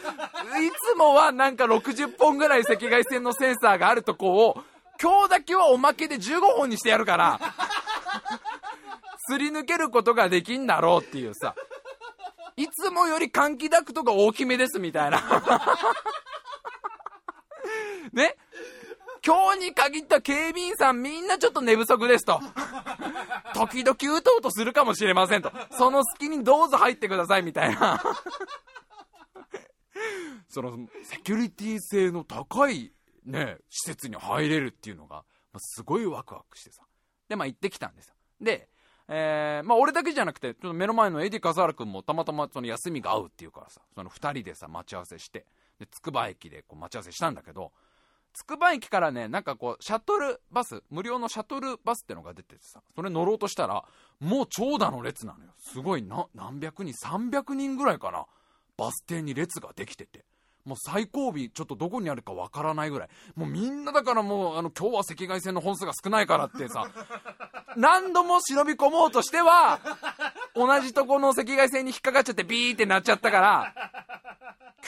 つもはなんか60本ぐらい赤外線のセンサーがあるとこを今日だけはおまけで15本にしてやるからすり抜けることができんだろうっていうさ、いつもより換気ダクトが大きめですみたいなね、今日に限った警備員さんみんなちょっと寝不足ですと時々うとうとするかもしれませんと、その隙にどうぞ入ってくださいみたいなそのセキュリティ性の高いね施設に入れるっていうのがすごいワクワクしてさ、でまあ行ってきたんですよ。でまあ、俺だけじゃなくてちょっと目の前のエディ笠原君もたまたまその休みが合うっていうからさ、その2人でさ待ち合わせして、でつくば駅でこう待ち合わせしたんだけど、つくば駅からねなんかこうシャトルバス、無料のシャトルバスってのが出ててさ、それ乗ろうとしたらもう長蛇の列なのよ。すごいな、何百人300人ぐらいかな、バス停に列ができてて、もう最後尾ちょっとどこにあるかわからないぐらい、もうみんなだからもう今日は赤外線の本数が少ないからってさ何度も忍び込もうとしては同じとこの赤外線に引っかかっちゃってビーってなっちゃったから、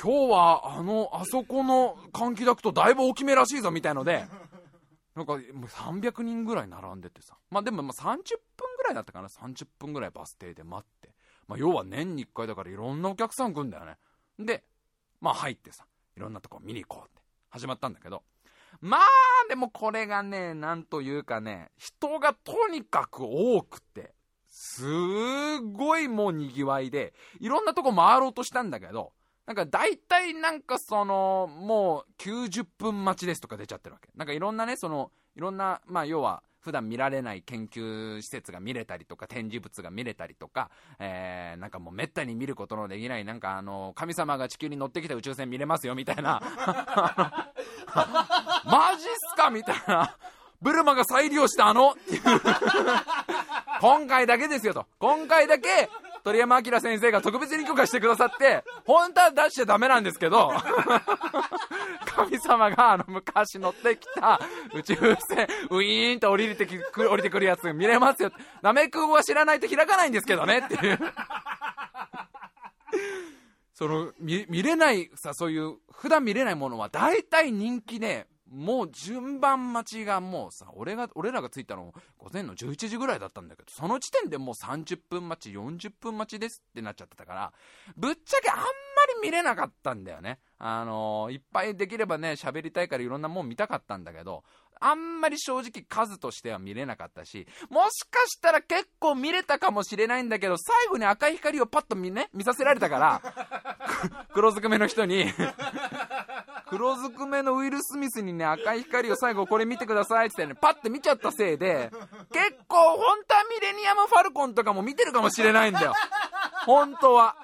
今日はあそこの換気ダクトだいぶ大きめらしいぞみたいので、なんかもう300人ぐらい並んでてさ、まあでもまあ30分ぐらいだったかな、30分ぐらいバス停で待って、まあ要は年に1回だからいろんなお客さん来んだよね。でまあ入ってさ、いろんなとこ見に行こうって始まったんだけど、まあでもこれがねなんというかね、人がとにかく多くてすごいもうにぎわいで、いろんなとこ回ろうとしたんだけど、なんか大体なんかそのもう90分待ちですとか出ちゃってるわけ。なんかいろんなねそのいろんなまあ要は普段見られない研究施設が見れたりとか展示物が見れたりとか、なんかもうめったに見ることのできないなんか神様が地球に乗ってきた宇宙船見れますよみたいなマジっすかみたいな、ブルマが再利用したっていう今回だけですよと、今回だけ鳥山明先生が特別に許可してくださって、本当は出しちゃダメなんですけど神様が昔乗ってきた宇宙船ウィーンと降りてくるやつ見れますよ、ナメク語は知らないと開かないんですけどねっていうその 見れないさ、そういう普段見れないものは大体人気で、もう順番待ちがもうさ、俺らが着いたのも午前の11時ぐらいだったんだけど、その時点でもう30分待ち40分待ちですってなっちゃってたから、ぶっちゃけあんまり見れなかったんだよね。いっぱいできればね喋りたいからいろんなもん見たかったんだけど、あんまり正直数としては見れなかったし、もしかしたら結構見れたかもしれないんだけど、最後に赤い光をパッと見させられたから黒ずくめの人に黒ずくめのウィル・スミスにね赤い光を最後これ見てくださいって言ってねパッて見ちゃったせいで、結構本当はミレニアム・ファルコンとかも見てるかもしれないんだよ本当は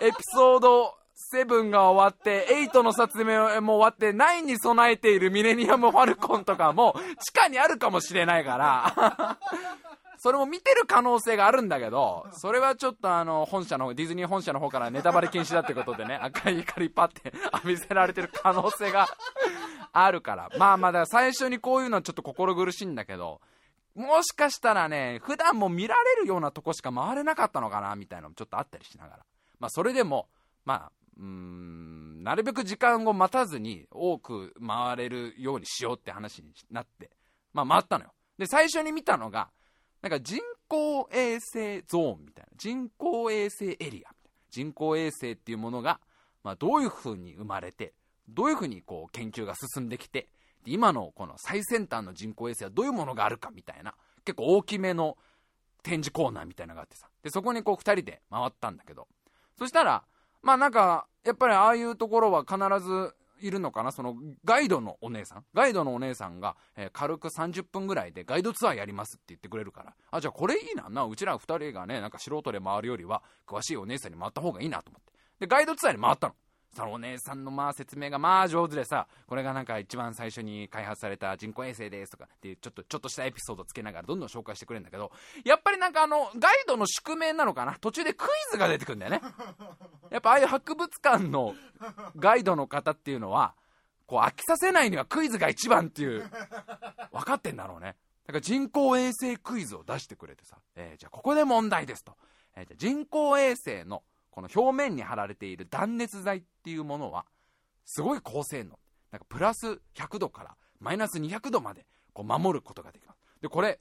エピソード7が終わって8の撮影も終わって9に備えているミレニアム・ファルコンとかも地下にあるかもしれないからそれも見てる可能性があるんだけど、それはちょっと本社の方、ディズニー本社の方からネタバレ禁止だってことでね赤い光パッて浴びせられてる可能性があるから、まあまあだから最初にこういうのはちょっと心苦しいんだけど、もしかしたらね普段も見られるようなとこしか回れなかったのかなみたいなのもちょっとあったりしながら、まあそれでもまあなるべく時間を待たずに多く回れるようにしようって話になって、まあ、回ったのよ。で最初に見たのがなんか人工衛星ゾーンみたいな、人工衛星エリアみたいな、人工衛星っていうものが、まあ、どういうふうに生まれてどういうふうにこう研究が進んできてって今のこの最先端の人工衛星はどういうものがあるかみたいな結構大きめの展示コーナーみたいなのがあってさ、でそこにこう2人で回ったんだけど、そしたらまあなんかやっぱりああいうところは必ずいるのかな、そのガイドのお姉さんが、軽く30分ぐらいでガイドツアーやりますって言ってくれるから、あ、じゃあこれいいな、うちら2人がねなんか素人で回るよりは詳しいお姉さんに回った方がいいなと思って、でガイドツアーに回ったの。そのお姉さんのまあ説明がまあ上手でさ、これがなんか一番最初に開発された人工衛星ですとかっていうちょっとしたエピソードつけながらどんどん紹介してくれるんだけど、やっぱりなんかガイドの宿命なのかな、途中でクイズが出てくるんだよね。やっぱああいう博物館のガイドの方っていうのはこう飽きさせないにはクイズが一番っていう分かってんだろうね。だから人工衛星クイズを出してくれてさ、じゃあここで問題ですと、じゃあ人工衛星のこの表面に貼られている断熱材っていうものはすごい高性能、なんかプラス100度からマイナス200度までこう守ることができます。でこれ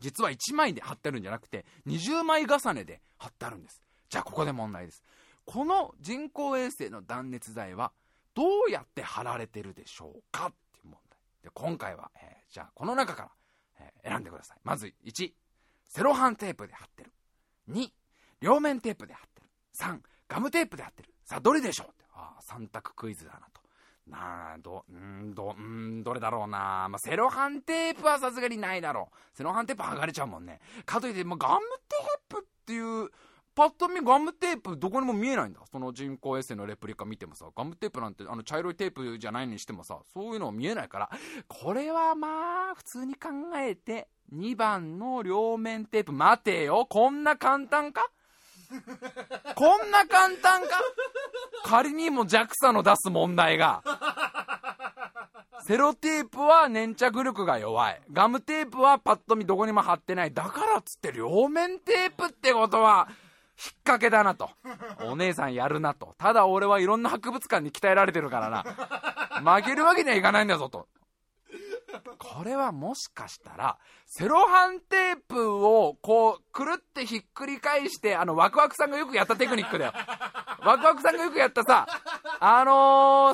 実は1枚で貼ってあるんじゃなくて20枚重ねで貼ってあるんです。じゃあここで問題です。この人工衛星の断熱材はどうやって貼られてるでしょうかっていう問題で、今回は、じゃあこの中から、選んでください。まず1、セロハンテープで貼ってる、2、両面テープで貼ってる、3、ガムテープで貼ってる。さあどれでしょうって、ああ3択クイズだなと、なあどれだろうな、まあ、セロハンテープはさすがにないだろう、セロハンテープ剥がれちゃうもんね。かといって、まあ、ガムテープっていうパッと見ガムテープどこにも見えないんだ。その人工衛星のレプリカ見てもさ、ガムテープなんて茶色いテープじゃないにしてもさ、そういうの見えないから、これはまあ普通に考えて2番の両面テープ。待てよ、こんな簡単かこんな簡単か仮にも JAXA の出す問題が、セロテープは粘着力が弱い、ガムテープはパッと見どこにも貼ってない、だからっつって両面テープってことは引っ掛けだなと、お姉さんやるなと。ただ俺はいろんな博物館に鍛えられてるからな、負けるわけにはいかないんだぞと。これはもしかしたらセロハンテープをこうくるってひっくり返して、ワクワクさんがよくやったテクニックだよ。ワクワクさんがよくやったさ、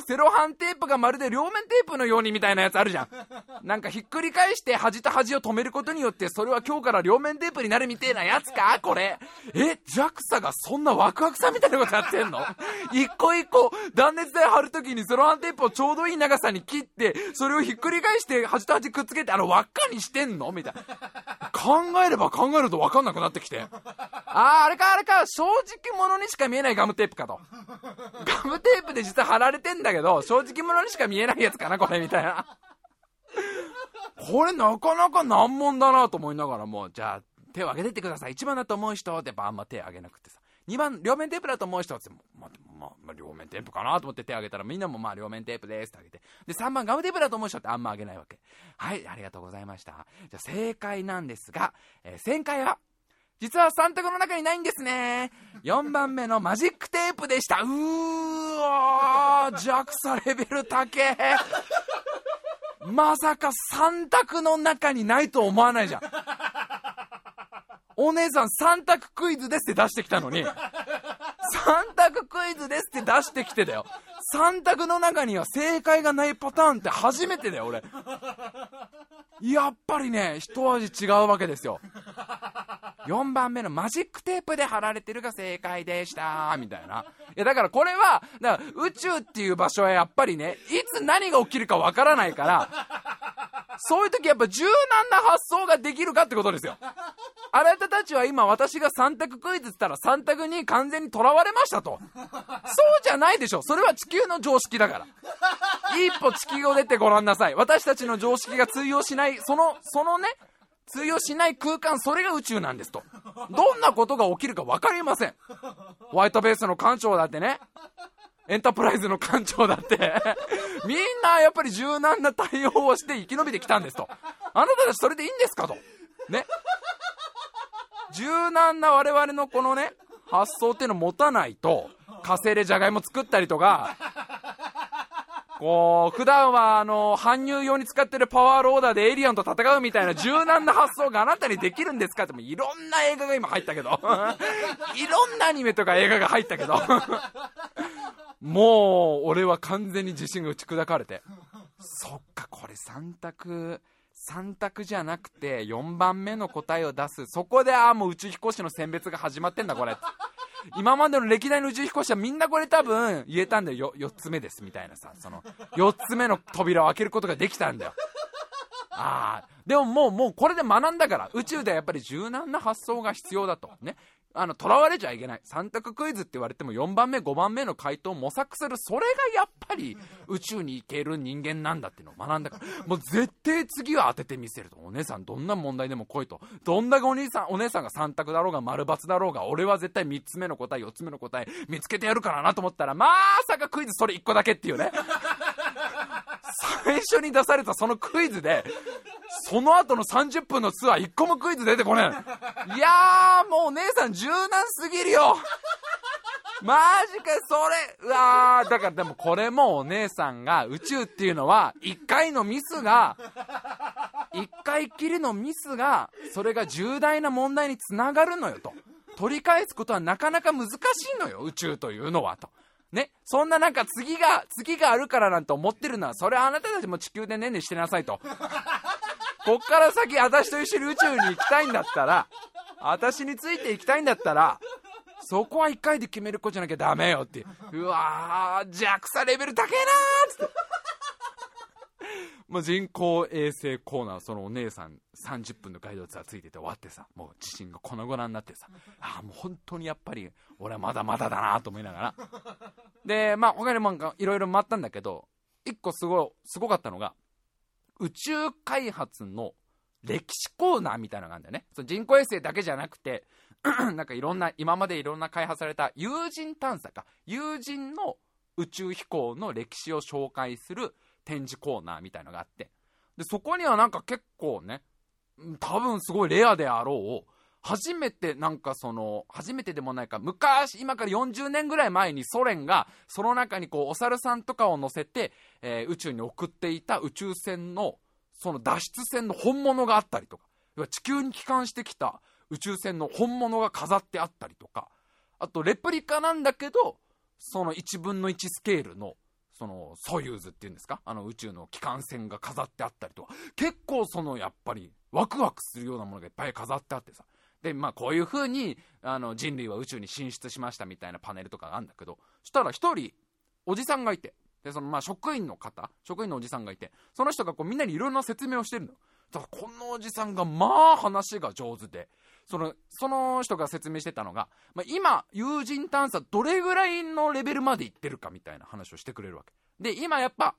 セロハンテープがまるで両面テープのようにみたいなやつあるじゃん。なんかひっくり返して端と端を止めることによってそれは今日から両面テープになるみたいなやつかこれ。JAXA がそんなワクワクさんみたいなことやってんの？一個一個断熱材貼るときにセロハンテープをちょうどいい長さに切って、それをひっくり返して端と端くっつけて輪っかにしてんのみたいな。考えれば考えると分かんなくなってきて、あれか正直者にしか見えないガムテープかと。ガムテープで実は貼られてんだけど正直者にしか見えないやつかなこれみたいな。これなかなか難問だなと思いながらも、じゃあ手を挙げてってください。1番だと思う人ってあんま手を挙げなくてさ、2番両面テープだと思う人ってまあ、両面テープかなと思って手を挙げたらみんなもまあ両面テープですって挙げて、で3番ガムテープだと思う人ってあんま挙げないわけ。はい、ありがとうございました。じゃあ正解なんですが、正解は実は3択の中にないんですね。4番目のマジックテープでした。うーわー、JAXA レベル高え。まさか3択の中にないと思わないじゃん。お姉さん3択クイズですって出してきたのに、3択クイズですって出してきてだよ、3択の中には正解がないパターンって初めてだよ俺。やっぱりね、一味違うわけですよ。4番目のマジックテープで貼られてるが正解でしたみたいな。いやだからこれは宇宙っていう場所はやっぱりね、いつ何が起きるかわからないから、そういう時やっぱ柔軟な発想ができるかってことですよ。あなたたちは今私が3択クイズって言ったら3択に完全にとらわれましたと。そうじゃないでしょ、それは地球の常識だから。一歩地球を出てごらんなさい。私たちの常識が通用しない、そのね通用しない空間、それが宇宙なんですと。どんなことが起きるか分かりません。ホワイトベースの艦長だってね、エンタープライズの艦長だってみんなやっぱり柔軟な対応をして生き延びてきたんですと。あなたたちそれでいいんですかとね。柔軟な我々のこのね発想っていうのを持たないと、火星でジャガイモ作ったりとか、こう普段は搬入用に使ってるパワーローダーでエイリアンと戦うみたいな柔軟な発想があなたにできるんですかって。もういろんな映画が今入ったけどいろんなアニメとか映画が入ったけどもう俺は完全に自信が打ち砕かれて、そっか、これ3択じゃなくて4番目の答えを出す。そこでもう宇宙飛行士の選別が始まってんだこれ。今までの歴代の宇宙飛行士はみんなこれ多分言えたんだよ。4つ目ですみたいなさ、その4つ目の扉を開けることができたんだよ。でももうこれで学んだから、宇宙ではやっぱり柔軟な発想が必要だとね。とらわれちゃいけない。3択クイズって言われても4番目5番目の回答を模索する、それがやっぱり宇宙に行ける人間なんだっていうのを学んだから、もう絶対次は当ててみせると。お姉さんどんな問題でも来いと。どんだけお姉さんが3択だろうが丸×だろうが、俺は絶対3つ目の答え4つ目の答え見つけてやるからなと思ったら、まさかクイズそれ1個だけっていうね。最初に出されたそのクイズで、その後の30分のツアー1個もクイズ出てこねえ。いやー、もうお姉さん柔軟すぎるよ、マジかそれ。うわー、だからでもこれもお姉さんが、宇宙っていうのは1回のミスが、1回きりのミスがそれが重大な問題につながるのよと。取り返すことはなかなか難しいのよ、宇宙というのはとね。そんななんか次があるからなんて思ってるのは、それあなたたちも地球でねんねしてなさいと。こっから先私と一緒に宇宙に行きたいんだったら、私について行きたいんだったら、そこは一回で決める子じゃなきゃダメよって。うわー、JAXAレベル高えなーって。もう人工衛星コーナー、そのお姉さん30分のガイドツアーついてて終わってさ、もう自信が粉々になってさ、もう本当にやっぱり俺はまだまだだなと思いながら。で他にもいろいろ回ったんだけど、一個すごかったのが、宇宙開発の歴史コーナーみたいなのがあるんだよね。その人工衛星だけじゃなくてなんかいろんな、今までいろんな開発された有人の宇宙飛行の歴史を紹介する展示コーナーみたいのがあって、でそこにはなんか結構ね、多分すごいレアであろう、初めてでもないか、昔、今から40年ぐらい前にソ連がその中にお猿さんとかを乗せて、宇宙に送っていた宇宙船のその脱出船の本物があったりとか、地球に帰還してきた宇宙船の本物が飾ってあったりとか、あとレプリカなんだけどその1分の1スケールのそのソユーズっていうんですか、宇宙の機関船が飾ってあったりとか、結構そのやっぱりワクワクするようなものがいっぱい飾ってあってさ、でこういう風に人類は宇宙に進出しましたみたいなパネルとかがあるんだけど、そしたら一人おじさんがいて、でその職員のおじさんがいて、その人がみんなにいろんな説明をしてるの。だからこのおじさんが話が上手で、その人が説明してたのが、今有人探査どれぐらいのレベルまでいってるかみたいな話をしてくれるわけで、今やっぱ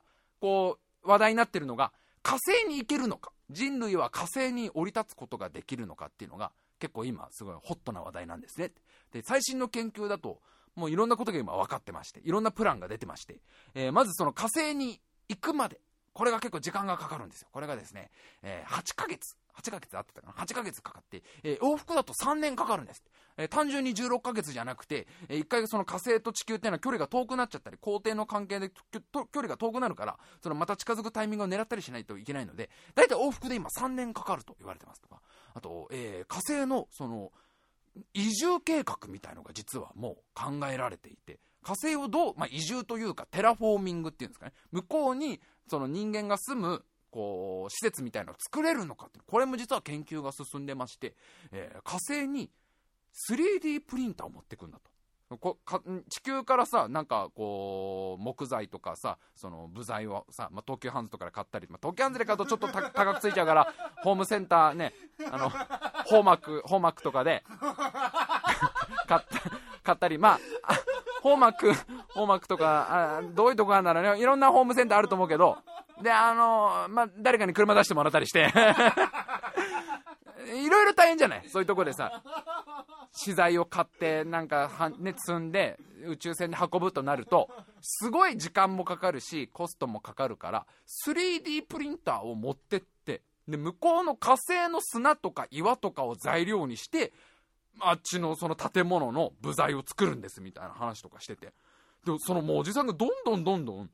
話題になってるのが、火星に行けるのか、人類は火星に降り立つことができるのかっていうのが結構今すごいホットな話題なんですね。で最新の研究だと、もういろんなことが今分かってまして、いろんなプランが出てまして、まずその火星に行くまで、これが結構時間がかかるんですよ。これがですね、8ヶ月あってたかな、8ヶ月かかって、往復だと3年かかるんです、単純に16ヶ月じゃなくて、一回その火星と地球っていうのは距離が遠くなっちゃったり、行程の関係で距離が遠くなるから、そのまた近づくタイミングを狙ったりしないといけないので、だいたい往復で今3年かかると言われてますとか、あと、火星のその移住計画みたいのが実はもう考えられていて、火星をどう、移住というかテラフォーミングっていうんですかね、向こうにその人間が住む施設みたいなのを作れるのかっていう、これも実は研究が進んでまして、火星に 3D プリンターを持ってくんだと。地球からさ、なんか木材とかさ、その部材をさ、東急ハンズとかで買ったり、東急ハンズで買うとちょっと高くついちゃうからホームセンターね、ホーマックとかで買ったり、ホーマックとか、どういうとこあるんだろうね、いろんなホームセンターあると思うけど、で誰かに車出してもらったりしていろいろ大変じゃない。そういうとこでさ、資材を買ってなんか積んで宇宙船で運ぶとなると、すごい時間もかかるしコストもかかるから、 3D プリンターを持ってって、で向こうの火星の砂とか岩とかを材料にして、あっちのその建物の部材を作るんですみたいな話とかしてて、でそのもうおじさんがどんどん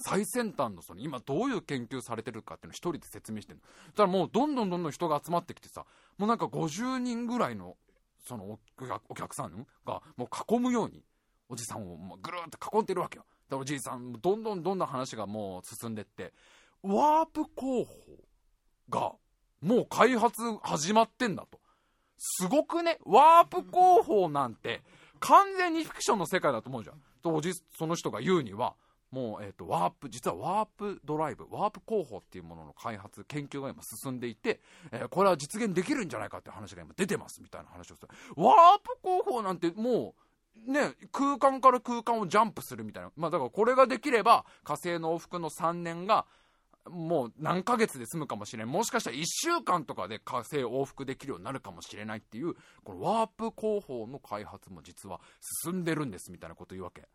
最先端の今どういう研究されてるかっていうのを一人で説明してる。だからもうどんどん人が集まってきてさ、もうなんか50人ぐらいのそのお客さんがもう囲むようにおじさんをぐるーっと囲んでるわけよ。でおじいさんどんどん話がもう進んでって、ワープ工法がもう開発始まってんだと。すごくね、ワープ工法なんて完全にフィクションの世界だと思うじゃん。その人が言うにはもう、実はワープドライブ、ワープ工法っていうものの開発研究が今進んでいて、これは実現できるんじゃないかって話が今出てますみたいな話をして、ワープ工法なんてもうね、空間から空間をジャンプするみたいな、まあだからこれができれば火星の往復の3年がもう何ヶ月で済むかもしれん、もしかしたら1週間とかで火星往復できるようになるかもしれないっていう、このワープ工法の開発も実は進んでるんですみたいなこと言うわけ。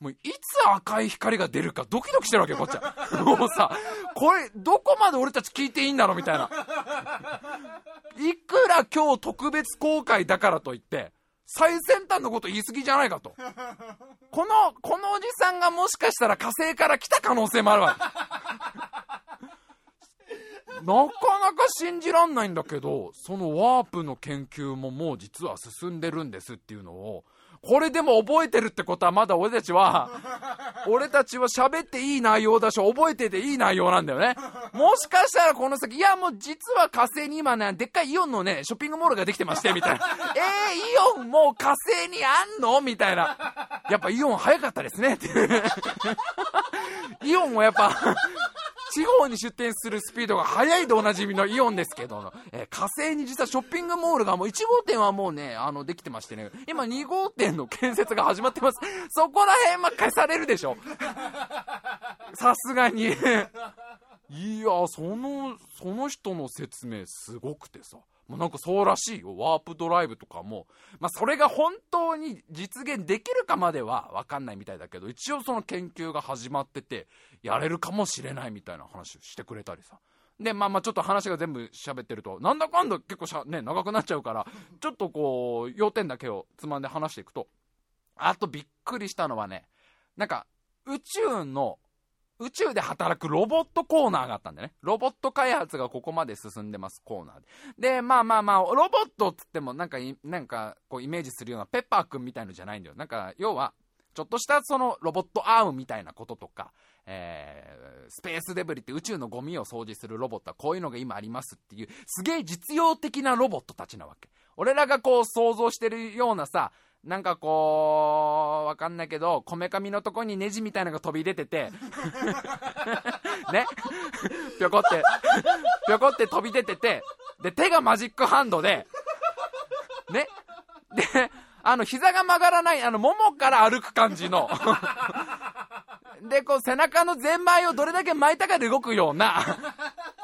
もういつ赤い光が出るかドキドキしてるわけよこっちは。もうさ、これどこまで俺たち聞いていいんだろうみたいな。いくら今日特別公開だからといって最先端のこと言い過ぎじゃないかと。このおじさんがもしかしたら火星から来た可能性もあるわけ。なかなか信じらんないんだけど、そのワープの研究ももう実は進んでるんですっていうのを、これでも覚えてるってことはまだ俺たちは喋っていい内容だし、覚えてていい内容なんだよね。もしかしたらこの先、いやもう実は火星に今ね、でっかいイオンのね、ショッピングモールができてまして、みたいな。イオンもう火星にあんのみたいな。やっぱイオン早かったですね、っていう。イオンもやっぱ、地方に出店するスピードが速いでおなじみのイオンですけど、火星に実はショッピングモールがもう1号店はもうね、できてましてね、今2号店の建設が始まってます。そこら辺は消されるでしょさすがに。いや、その人の説明すごくてさ、もうなんかそうらしいよ。ワープドライブとかも、まあ、それが本当に実現できるかまでは分かんないみたいだけど、一応その研究が始まっててやれるかもしれないみたいな話をしてくれたりさ。で、まあちょっと話が全部喋ってるとなんだかんだ結構長くなっちゃうから、ちょっとこう要点だけをつまんで話していくと、あとびっくりしたのはね、なんか宇宙で働くロボットコーナーがあったんでね。ロボット開発がここまで進んでますコーナーで。で、まあ、ロボットっつってもなんかこうイメージするようなペッパーくんみたいのじゃないんだよ。なんか要はちょっとしたそのロボットアームみたいなこととか、スペースデブリって宇宙のゴミを掃除するロボットはこういうのが今ありますっていう、すげえ実用的なロボットたちなわけ。俺らがこう想像してるようなさ、なんかこうわかんないけど、こめかみのとこにネジみたいなのが飛び出ててね、ぴょこってぴょこって飛び出てて、で手がマジックハンドでね、で膝が曲がらない、ももから歩く感じのでこう背中のゼンマイをどれだけ巻いたかで動くような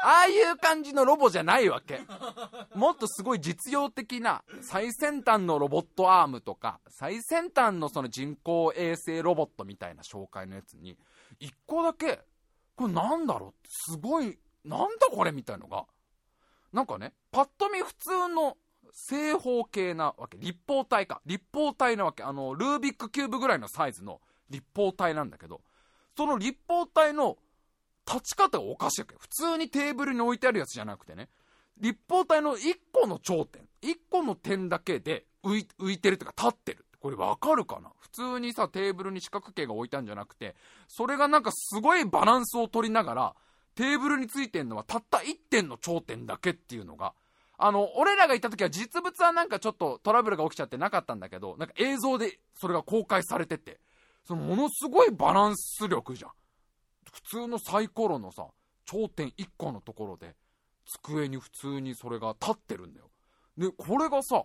ああいう感じのロボじゃないわけ。もっとすごい実用的な最先端のロボットアームとか、最先端のその人工衛星ロボットみたいな紹介のやつに一個だけ、これなんだろう、すごいなんだこれみたいのが、なんかね、パッと見普通の正方形なわけ、立方体なわけ、ルービックキューブぐらいのサイズの立方体なんだけど、その立方体の立ち方がおかしいわけ。普通にテーブルに置いてあるやつじゃなくてね、立方体の1個の頂点、1個の点だけで浮いてるというか立ってる。これわかるかな？普通にさ、テーブルに四角形が置いたんじゃなくて、それがなんかすごいバランスを取りながらテーブルについてんのはたった1点の頂点だけっていうのが、俺らが行った時は実物はなんかちょっとトラブルが起きちゃってなかったんだけど、なんか映像でそれが公開されてて、そのものすごいバランス力じゃん。普通のサイコロのさ、頂点1個のところで机に普通にそれが立ってるんだよ。でこれがさ、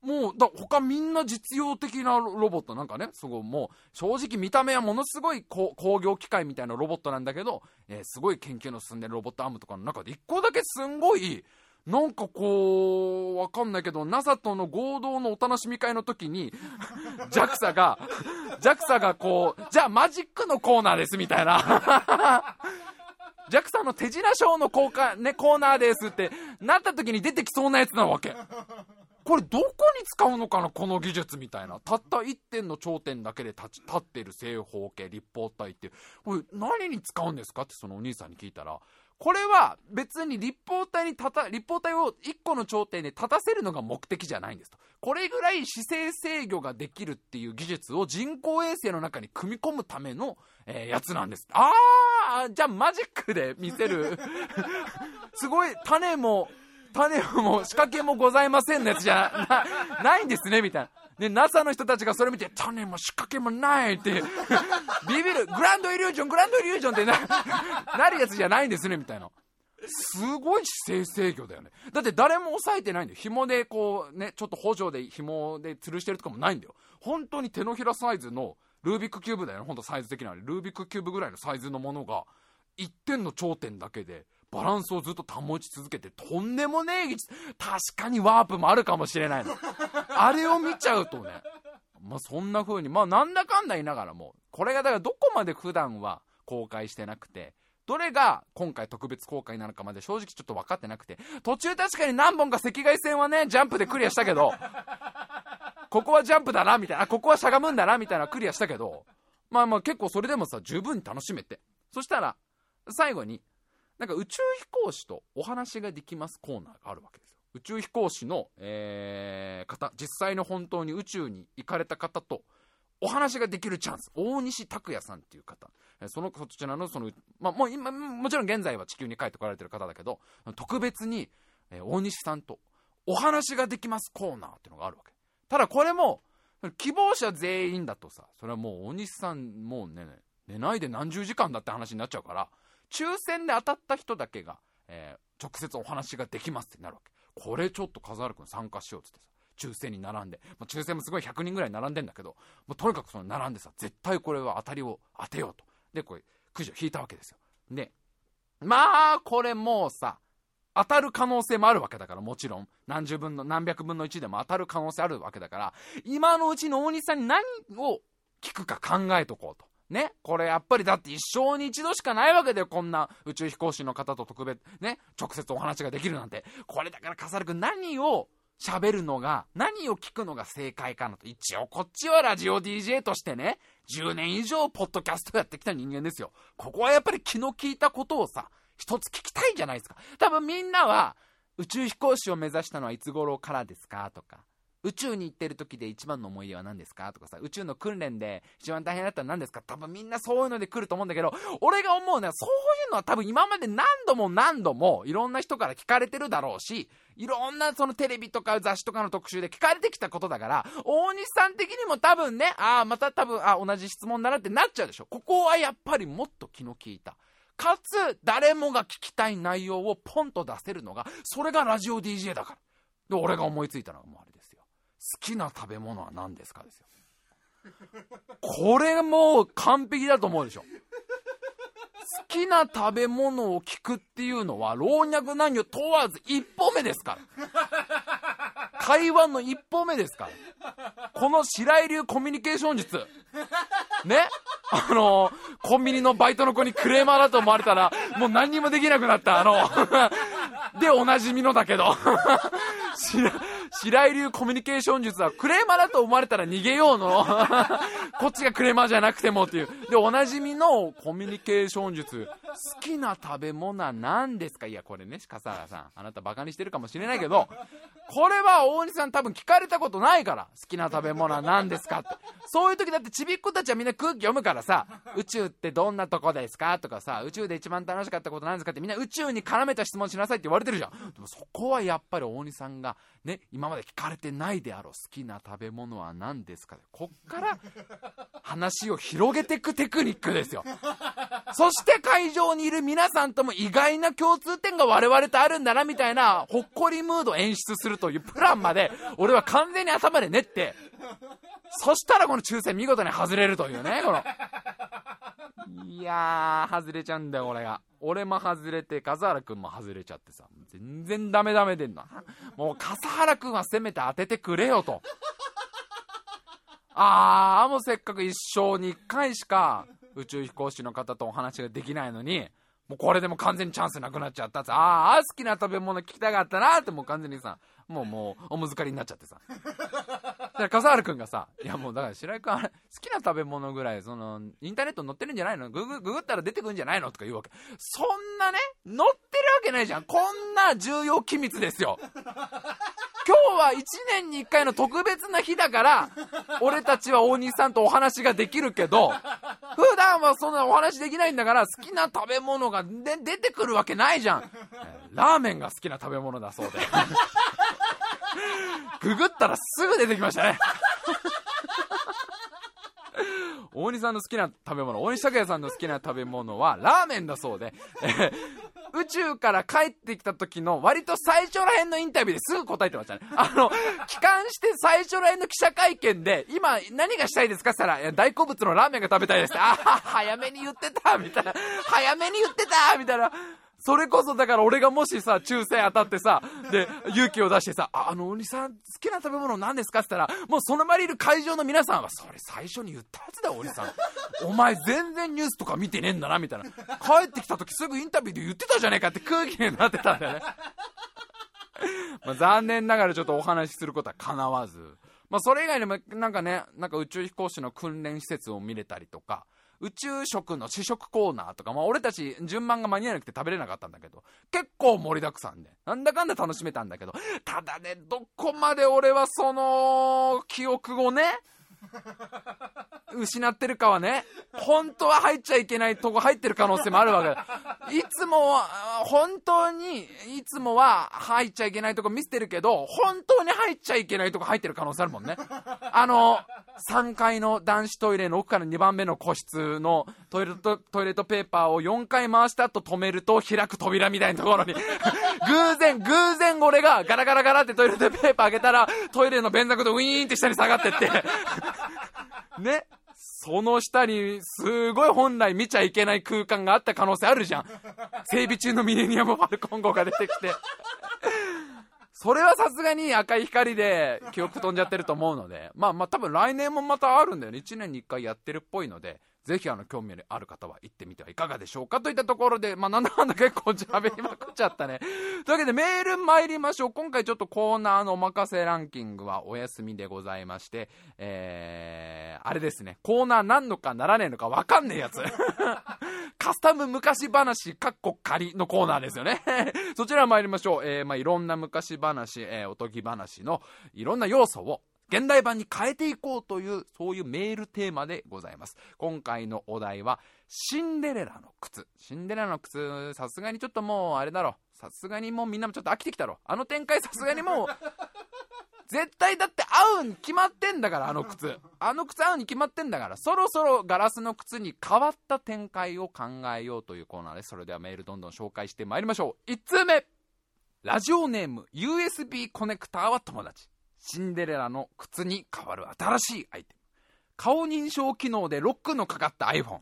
もう他みんな実用的なロボットなんかね、すごいもう正直見た目はものすごい工業機械みたいなロボットなんだけど、すごい研究の進んでるロボットアームとかの中で1個だけすんごいなんかこうわかんないけど、 NASA との合同のお楽しみ会の時にJAXA がこう、じゃあマジックのコーナーですみたいなJAXA の手品ショーのコーナーですってなった時に出てきそうなやつなわけ。これどこに使うのかなこの技術みたいな、たった1点の頂点だけで立ってる正方形立方体って、これ何に使うんですかってそのお兄さんに聞いたら、これは別に立方体を一個の頂点で立たせるのが目的じゃないんですと。これぐらい姿勢制御ができるっていう技術を人工衛星の中に組み込むための、やつなんです。あー、じゃあマジックで見せるすごい種も仕掛けもございませんのやつじゃ ないんですねみたいな。で NASA の人たちがそれ見て種も仕掛けもないってビビる、グランドイリュージョンってなるやつじゃないんですねみたいな。すごい姿勢制御だよね。だって誰も押さえてないんだよ。紐でこうね、ちょっと補助で紐で吊るしてるとかもないんだよ。本当に手のひらサイズのルービックキューブだよね。本当サイズ的なルービックキューブぐらいのサイズのものが一点の頂点だけでバランスをずっと保ち続けて、とんでもねえ技術。確かにワープもあるかもしれないのあれを見ちゃうとね、まあそんな風に、まあなんだかんだ言いながらも、これがだからどこまで普段は公開してなくて、どれが今回特別公開なのかまで正直ちょっと分かってなくて、途中確かに何本か赤外線はねジャンプでクリアしたけどここはジャンプだなみたいな、ここはしゃがむんだなみたいなクリアしたけど、まあまあ結構それでもさ十分に楽しめて、そしたら最後になんか宇宙飛行士とお話ができますコーナーがあるわけですよ。宇宙飛行士の、方、実際の本当に宇宙に行かれた方とお話ができるチャンス、大西拓也さんっていう方、そちらのその、まあ、もう今もちろん現在は地球に帰ってこられてる方だけど、特別に、大西さんとお話ができますコーナーっていうのがあるわけ。ただこれも希望者全員だとさ、それはもう大西さんもうね寝ないで何十時間だって話になっちゃうから、抽選で当たった人だけが、直接お話ができますってなるわけ。これちょっと笠原くん参加しようって言ってさ、抽選に並んで、まあ、抽選もすごい100人ぐらい並んでんだけど、もうとにかくその並んでさ、絶対これは当たりを当てようと。でこれくじを引いたわけですよ。でまあこれもうさ当たる可能性もあるわけだから、もちろん何十分の何百分の1でも当たる可能性あるわけだから、今のうちの大西さんに何を聞くか考えとこうとね。これやっぱりだって一生に一度しかないわけだよ、こんな宇宙飛行士の方と特別ね直接お話ができるなんて。これだから笠原くん、何を喋るのが、何を聞くのが正解かなと。一応こっちはラジオ DJ としてね10年以上ポッドキャストやってきた人間ですよ。ここはやっぱり気の利いたことをさ一つ聞きたいじゃないですか。多分みんなは宇宙飛行士を目指したのはいつ頃からですかとか、宇宙に行ってる時で一番の思い出は何ですかとかさ、宇宙の訓練で一番大変だったのは何ですか、多分みんなそういうので来ると思うんだけど、俺が思うのはそういうのは多分今まで何度もいろんな人から聞かれてるだろうし、いろんなそのテレビとか雑誌とかの特集で聞かれてきたことだから、大西さん的にも多分ね、ああまた多分同じ質問だなってなっちゃうでしょ。ここはやっぱりもっと気の利いた、かつ誰もが聞きたい内容をポンと出せるのが、それがラジオ DJ だから。で俺が思いついたのはもうあれですよ。好きな食べ物は何ですかですよ。これもう完璧だと思うでしょ。好きな食べ物を聞くっていうのは老若男女問わず一歩目ですから、会話の一歩目ですから、この白井流コミュニケーション術ね、コンビニのバイトの子にクレーマーだと思われたらもう何にもできなくなったでおなじみのだけど白井流コミュニケーション術はクレーマーだと思われたら逃げようのこっちがクレーマーじゃなくてもっていうでおなじみのコミュニケーション術、好きな食べ物は何ですか。いやこれね笠原さん、あなたバカにしてるかもしれないけど、これは大西さん多分聞かれたことないから、好きな食べ物は何ですかって。そういう時だってちびっ子たちはみんな空気読むからさ、宇宙ってどんなとこですかとかさ、宇宙で一番楽しかったことなんですかって、みんな宇宙に絡めた質問しなさいって言われてるじゃん。でもそこはやっぱり大西さんがね今まで聞かれてないであろう好きな食べ物は何ですかで、こっから話を広げていくテクニックですよ。そして会場にいる皆さんとも意外な共通点が我々とあるんだなみたいなほっこりムードを演出するというプランまで俺は完全に頭で練って、そしたらこの抽選見事に外れるというね、このいやー外れちゃうんだよ。俺も外れて笠原くんも外れちゃってさ、全然ダメでんな。もう笠原くんはせめて当ててくれよともうせっかく一生に一回しか宇宙飛行士の方とお話ができないのに、もうこれでも完全にチャンスなくなっちゃったって、好きな食べ物聞きたかったなってもう完全にさもうおむずかりになっちゃってさら笠原くんがさ、いやもうだから白井くんあれ好きな食べ物ぐらいそのインターネットに載ってるんじゃないの、ググったら出てくるんじゃないのとか言うわけ。そんなね載ってるわけないじゃん、こんな重要機密ですよ。今日は1年に1回の特別な日だから俺たちは大西さんとお話ができるけど、普段はそんなお話できないんだから、好きな食べ物が出てくるわけないじゃん。ラーメンが好きな食べ物だそうでググったらすぐ出てきましたね大西さんの好きな食べ物、大西拓也さんの好きな食べ物はラーメンだそうで宇宙から帰ってきた時の割と最初ら辺のインタビューですぐ答えてましたね。帰還して最初ら辺の記者会見で今何がしたいですかって言ったら、大好物のラーメンが食べたいですって、あ早めに言ってたみたいな、早めに言ってたみたいな。それこそだから俺がもしさ抽選当たってさ、で勇気を出してさ、大西さん好きな食べ物何ですかって言ったら、もうその周りいる会場の皆さんはそれ最初に言ったやつだ大西さん、お前全然ニュースとか見てねえんだなみたいな、帰ってきた時すぐインタビューで言ってたじゃねえかって空気になってたんだよねまあ残念ながらちょっとお話しすることは叶わず、まあそれ以外にもなんかね、なんか宇宙飛行士の訓練施設を見れたりとか、宇宙食の試食コーナーとか、まあ、俺たち順番が間に合わなくて食べれなかったんだけど、結構盛りだくさんでなんだかんだ楽しめたんだけど、ただねどこまで俺はその記憶をね失ってるかはね、本当は入っちゃいけないとこ入ってる可能性もあるわけだ。いつも本当にいつもは入っちゃいけないとこ見せてるけど、本当に入っちゃいけないとこ入ってる可能性あるもんね。3階の男子トイレの奥から2番目の個室のトイレットペーパーを4回回した後止めると開く扉みたいなところに偶然俺がガラガラガラってトイレットペーパー開けたら、トイレの便座ごとウィーンって下に下がってってね、その下にすごい本来見ちゃいけない空間があった可能性あるじゃん。整備中のミレニアムファルコン号が出てきてそれはさすがに赤い光で記憶飛んじゃってると思うので、まあ多分来年もまたあるんだよね、1年に1回やってるっぽいので、ぜひ興味ある方は行ってみてはいかがでしょうかといったところで、まあなんだかんだ結構喋りまくっちゃったねというわけでメール参りましょう。今回ちょっとコーナーのお任せランキングはお休みでございまして、あれですね、コーナーなんのかならねえのかわかんねえやつカスタム昔話かっこ仮のコーナーですよねそちら参りましょう。まあいろんな昔話、おとぎ話のいろんな要素を現代版に変えていこうという、そういうメールテーマでございます。今回のお題はシンデレラの靴。シンデレラの靴、さすがにちょっともうあれだろ、さすがにもうみんなもちょっと飽きてきたろ、あの展開さすがにもう絶対だって合うに決まってんだから、あの靴合うに決まってんだから、そろそろガラスの靴に変わった展開を考えようというコーナーです。それではメールどんどん紹介してまいりましょう。1通目、ラジオネーム USB コネクターは友達。シンデレラの靴に変わる新しいアイテム、顔認証機能でロックのかかった iPhone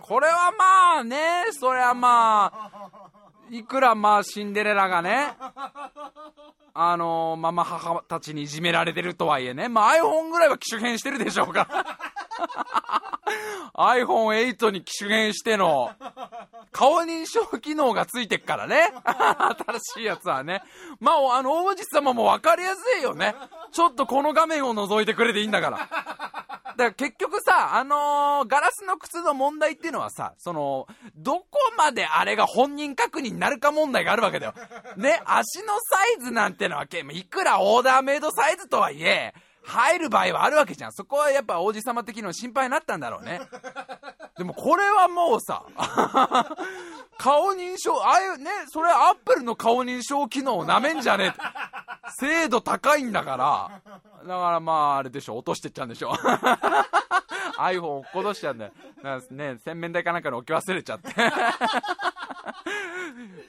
これはまあね、そりゃまあいくらまあシンデレラがねまあまあ母たちにいじめられてるとはいえね、まあ iPhone ぐらいは機種変してるでしょうからiPhone8 に機種変しての顔認証機能がついてっからね新しいやつはね、まあ王子様も分かりやすいよね、ちょっとこの画面を覗いてくれていいんだからだから結局さ、ガラスの靴の問題っていうのはさ、そのどこまであれが本人確認になるか問題があるわけだよね。足のサイズなんてのは、いくらオーダーメイドサイズとはいえ入る場合はあるわけじゃん。そこはやっぱ王子様的には心配になったんだろうねでもこれはもうさ顔認証、ああいうね、それアップルの顔認証機能をなめんじゃねえって、精度高いんだから、だからまああれでしょ、落としてっちゃうんでしょiPhone 落っことしちゃうんだよね、洗面台かなんかに置き忘れちゃって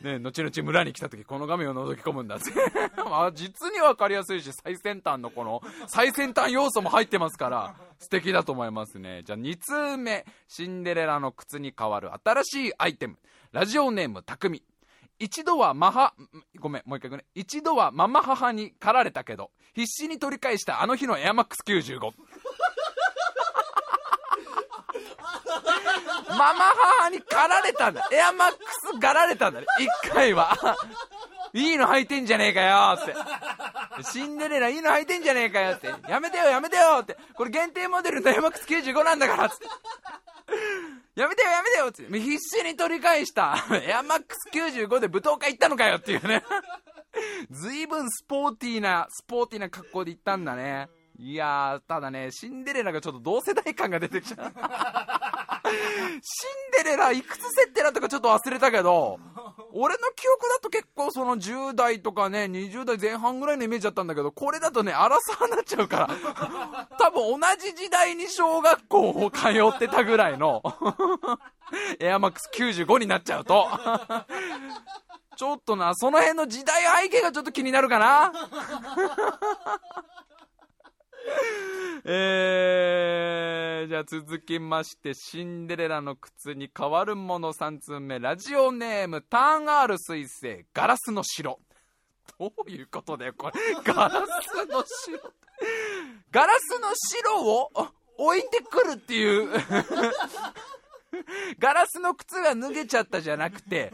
ね、後々村に来た時この画面を覗き込むんだってまあ実に分かりやすいし、この最先端要素も入ってますから素敵だと思いますね。じゃあ2通目、シンデレラの靴に変わる新しいアイテム、ラジオネームたくみ。一度はママ母に駆られたけど必死に取り返したあの日のエアマックス95 ママ母に駆られたんだ、エアマックス駆られたんだね、一回は。いいの履いてんじゃねえかよってシンデレラいいの履いてんじゃねえかよって、やめてよやめてよって、これ限定モデルの MX95 なんだからっつって、やめてよやめてよって必死に取り返したエアマックス95で舞踏会行ったのかよっていうねずいぶんスポーティーな格好で行ったんだね。いやー、ただね、シンデレラがちょっと同世代感が出てきちゃうシンデレラいくつ設定だとかちょっと忘れたけど、俺の記憶だと結構その10代とかね、20代前半ぐらいのイメージだったんだけど、これだとね、荒さになっちゃうから多分同じ時代に小学校を通ってたぐらいのエアマックス95になっちゃうとちょっとな、その辺の時代背景がちょっと気になるかなじゃあ続きまして、シンデレラの靴に変わるもの3通目、ラジオネームターン R 彗星、ガラスの城。どういうことだよこれ、ガラスの城ガラスの城を置いてくるっていうガラスの靴が脱げちゃったじゃなくて、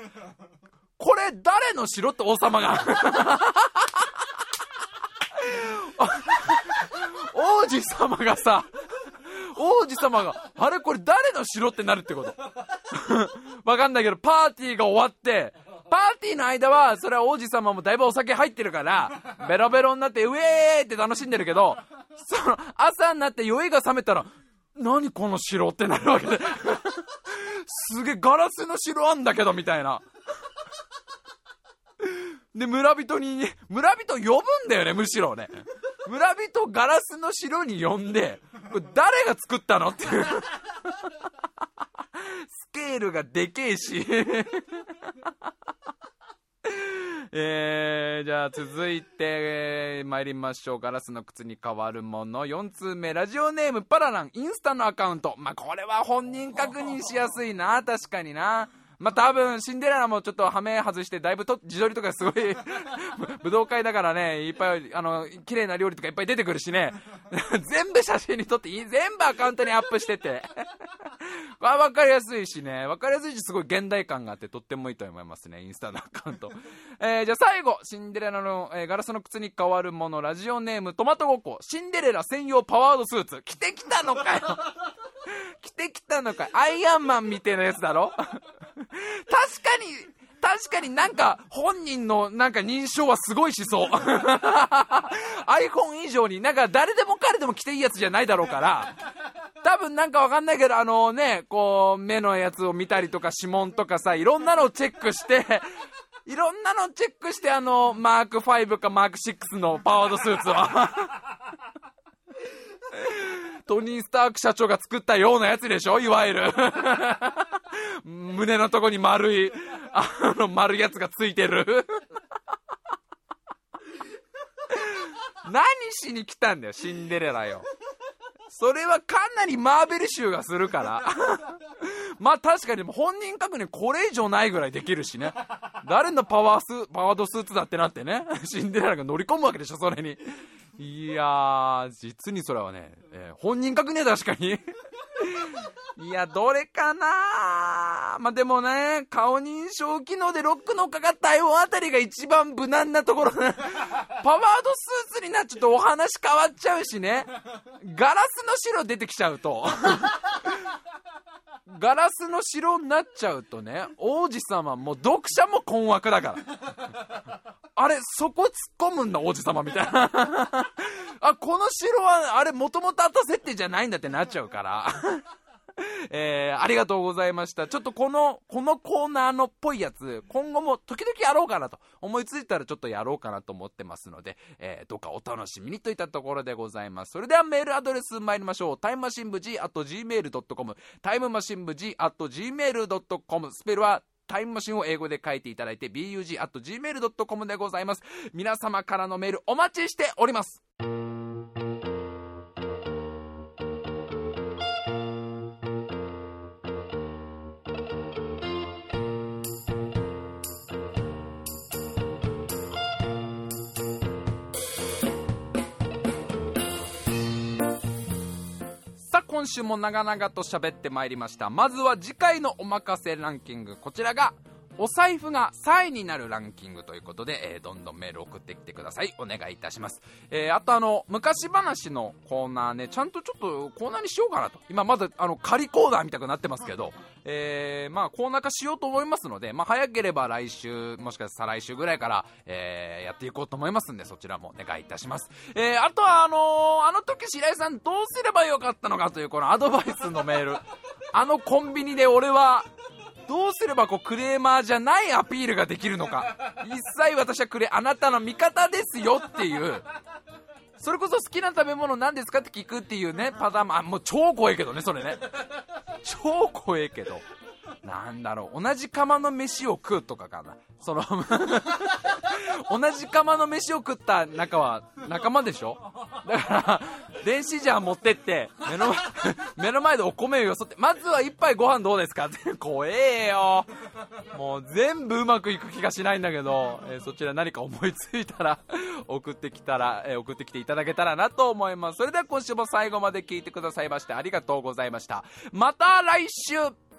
これ誰の城って王様が王子様がさ、王子様があれこれ誰の城ってなるってことわかんないけど、パーティーが終わって、パーティーの間はそれは王子様もだいぶお酒入ってるからベロベロになってウェーイって楽しんでるけど、その朝になって酔いが覚めたら何この城ってなるわけですげえガラスの城あんだけどみたいな。で村人呼ぶんだよね、むしろね、村人ガラスの城に呼んで、これ誰が作ったのっていうスケールがでけえしじゃあ続いて参りましょう。ガラスの靴に変わるもの4通目、ラジオネームパララン、インスタのアカウント。まあこれは本人確認しやすいな、確かにな。まあ、多分シンデレラもちょっとハメ外してだいぶ自撮りとかすごい武道会だからね、いっぱい綺麗な料理とかいっぱい出てくるしね全部写真に撮って全部アカウントにアップしてて分かりやすいしね、分かりやすいし、すごい現代感があってとってもいいと思いますね、インスタのアカウントじゃあ最後、シンデレラの、ガラスの靴に変わるもの、ラジオネームトマトごっこ、シンデレラ専用パワードスーツ。着てきたのかよ着てきたのか、アイアンマンみたいなやつだろ確かになんか本人のなんか認証はすごいしそうiPhone 以上になんか誰でも彼でも着ていいやつじゃないだろうから、多分なんかわかんないけど、ね、こう目のやつを見たりとか指紋とかさ、いろんなのをチェックしてマーク5かマーク6のパワードスーツはトニー・スターク社長が作ったようなやつでしょ、いわゆる胸のとこに丸いやつがついてる何しに来たんだよシンデレラよ。それはかなりマーベル臭がするからまあ確かに本人確認これ以上ないぐらいできるしね、誰のパワードスーツだってなってね、シンデレラが乗り込むわけでしょそれに。いやー、実にそれはね、本人確認確かにいやどれかな、まあでもね、顔認証機能でロックのかかった iPhone あたりが一番無難なところパワードスーツになっちゃうとお話変わっちゃうしね、ガラスの白出てきちゃうとガラスの城になっちゃうとね、王子様も読者も困惑だからあれそこ突っ込むんだ王子様みたいなあ、この城はあれもともとあった設定じゃないんだってなっちゃうからありがとうございました。ちょっとこのコーナーのっぽいやつ今後も時々やろうかなと思いついたらちょっとやろうかなと思ってますので、どうかお楽しみにといったところでございます。それではメールアドレス参りましょう。タイムマシン部 g@gmail.com、 タイムマシン部 g@gmail.com、 スペルはタイムマシンを英語で書いていただいて bug@gmail.com でございます。皆様からのメールお待ちしております。今週も長々と喋ってまいりました。まずは次回のおまかせランキング、こちらがお財布が3位になるランキングということで、どんどんメール送ってきてください。お願いいたします。あと昔話のコーナーね、ちゃんとちょっとコーナーにしようかなと、今まだ仮コーナーみたくなってますけど、コーナー化しようと思いますので、早ければ来週もしかしたら再来週ぐらいから、やっていこうと思いますんで、そちらもお願いいたします。あとはあの時白井さんどうすればよかったのかというこのアドバイスのメールコンビニで俺はどうすればクレーマーじゃないアピールができるのか、一切私はあなたの味方ですよっていう、それこそ好きな食べ物何ですかって聞くっていうねパターンも、もう超怖いけどねそれね、超怖いけど、なんだろう、同じ釜の飯を食うとかかな、その同じ釜の飯を食った仲は仲間でしょ、だから電子ジャー持ってって目の前でお米をよそって、まずは一杯ご飯どうですかって怖えよ、もう全部うまくいく気がしないんだけど、そちら何か思いついたら送ってきていただけたらなと思います。それでは今週も最後まで聞いてくださいましてありがとうございました。また来週。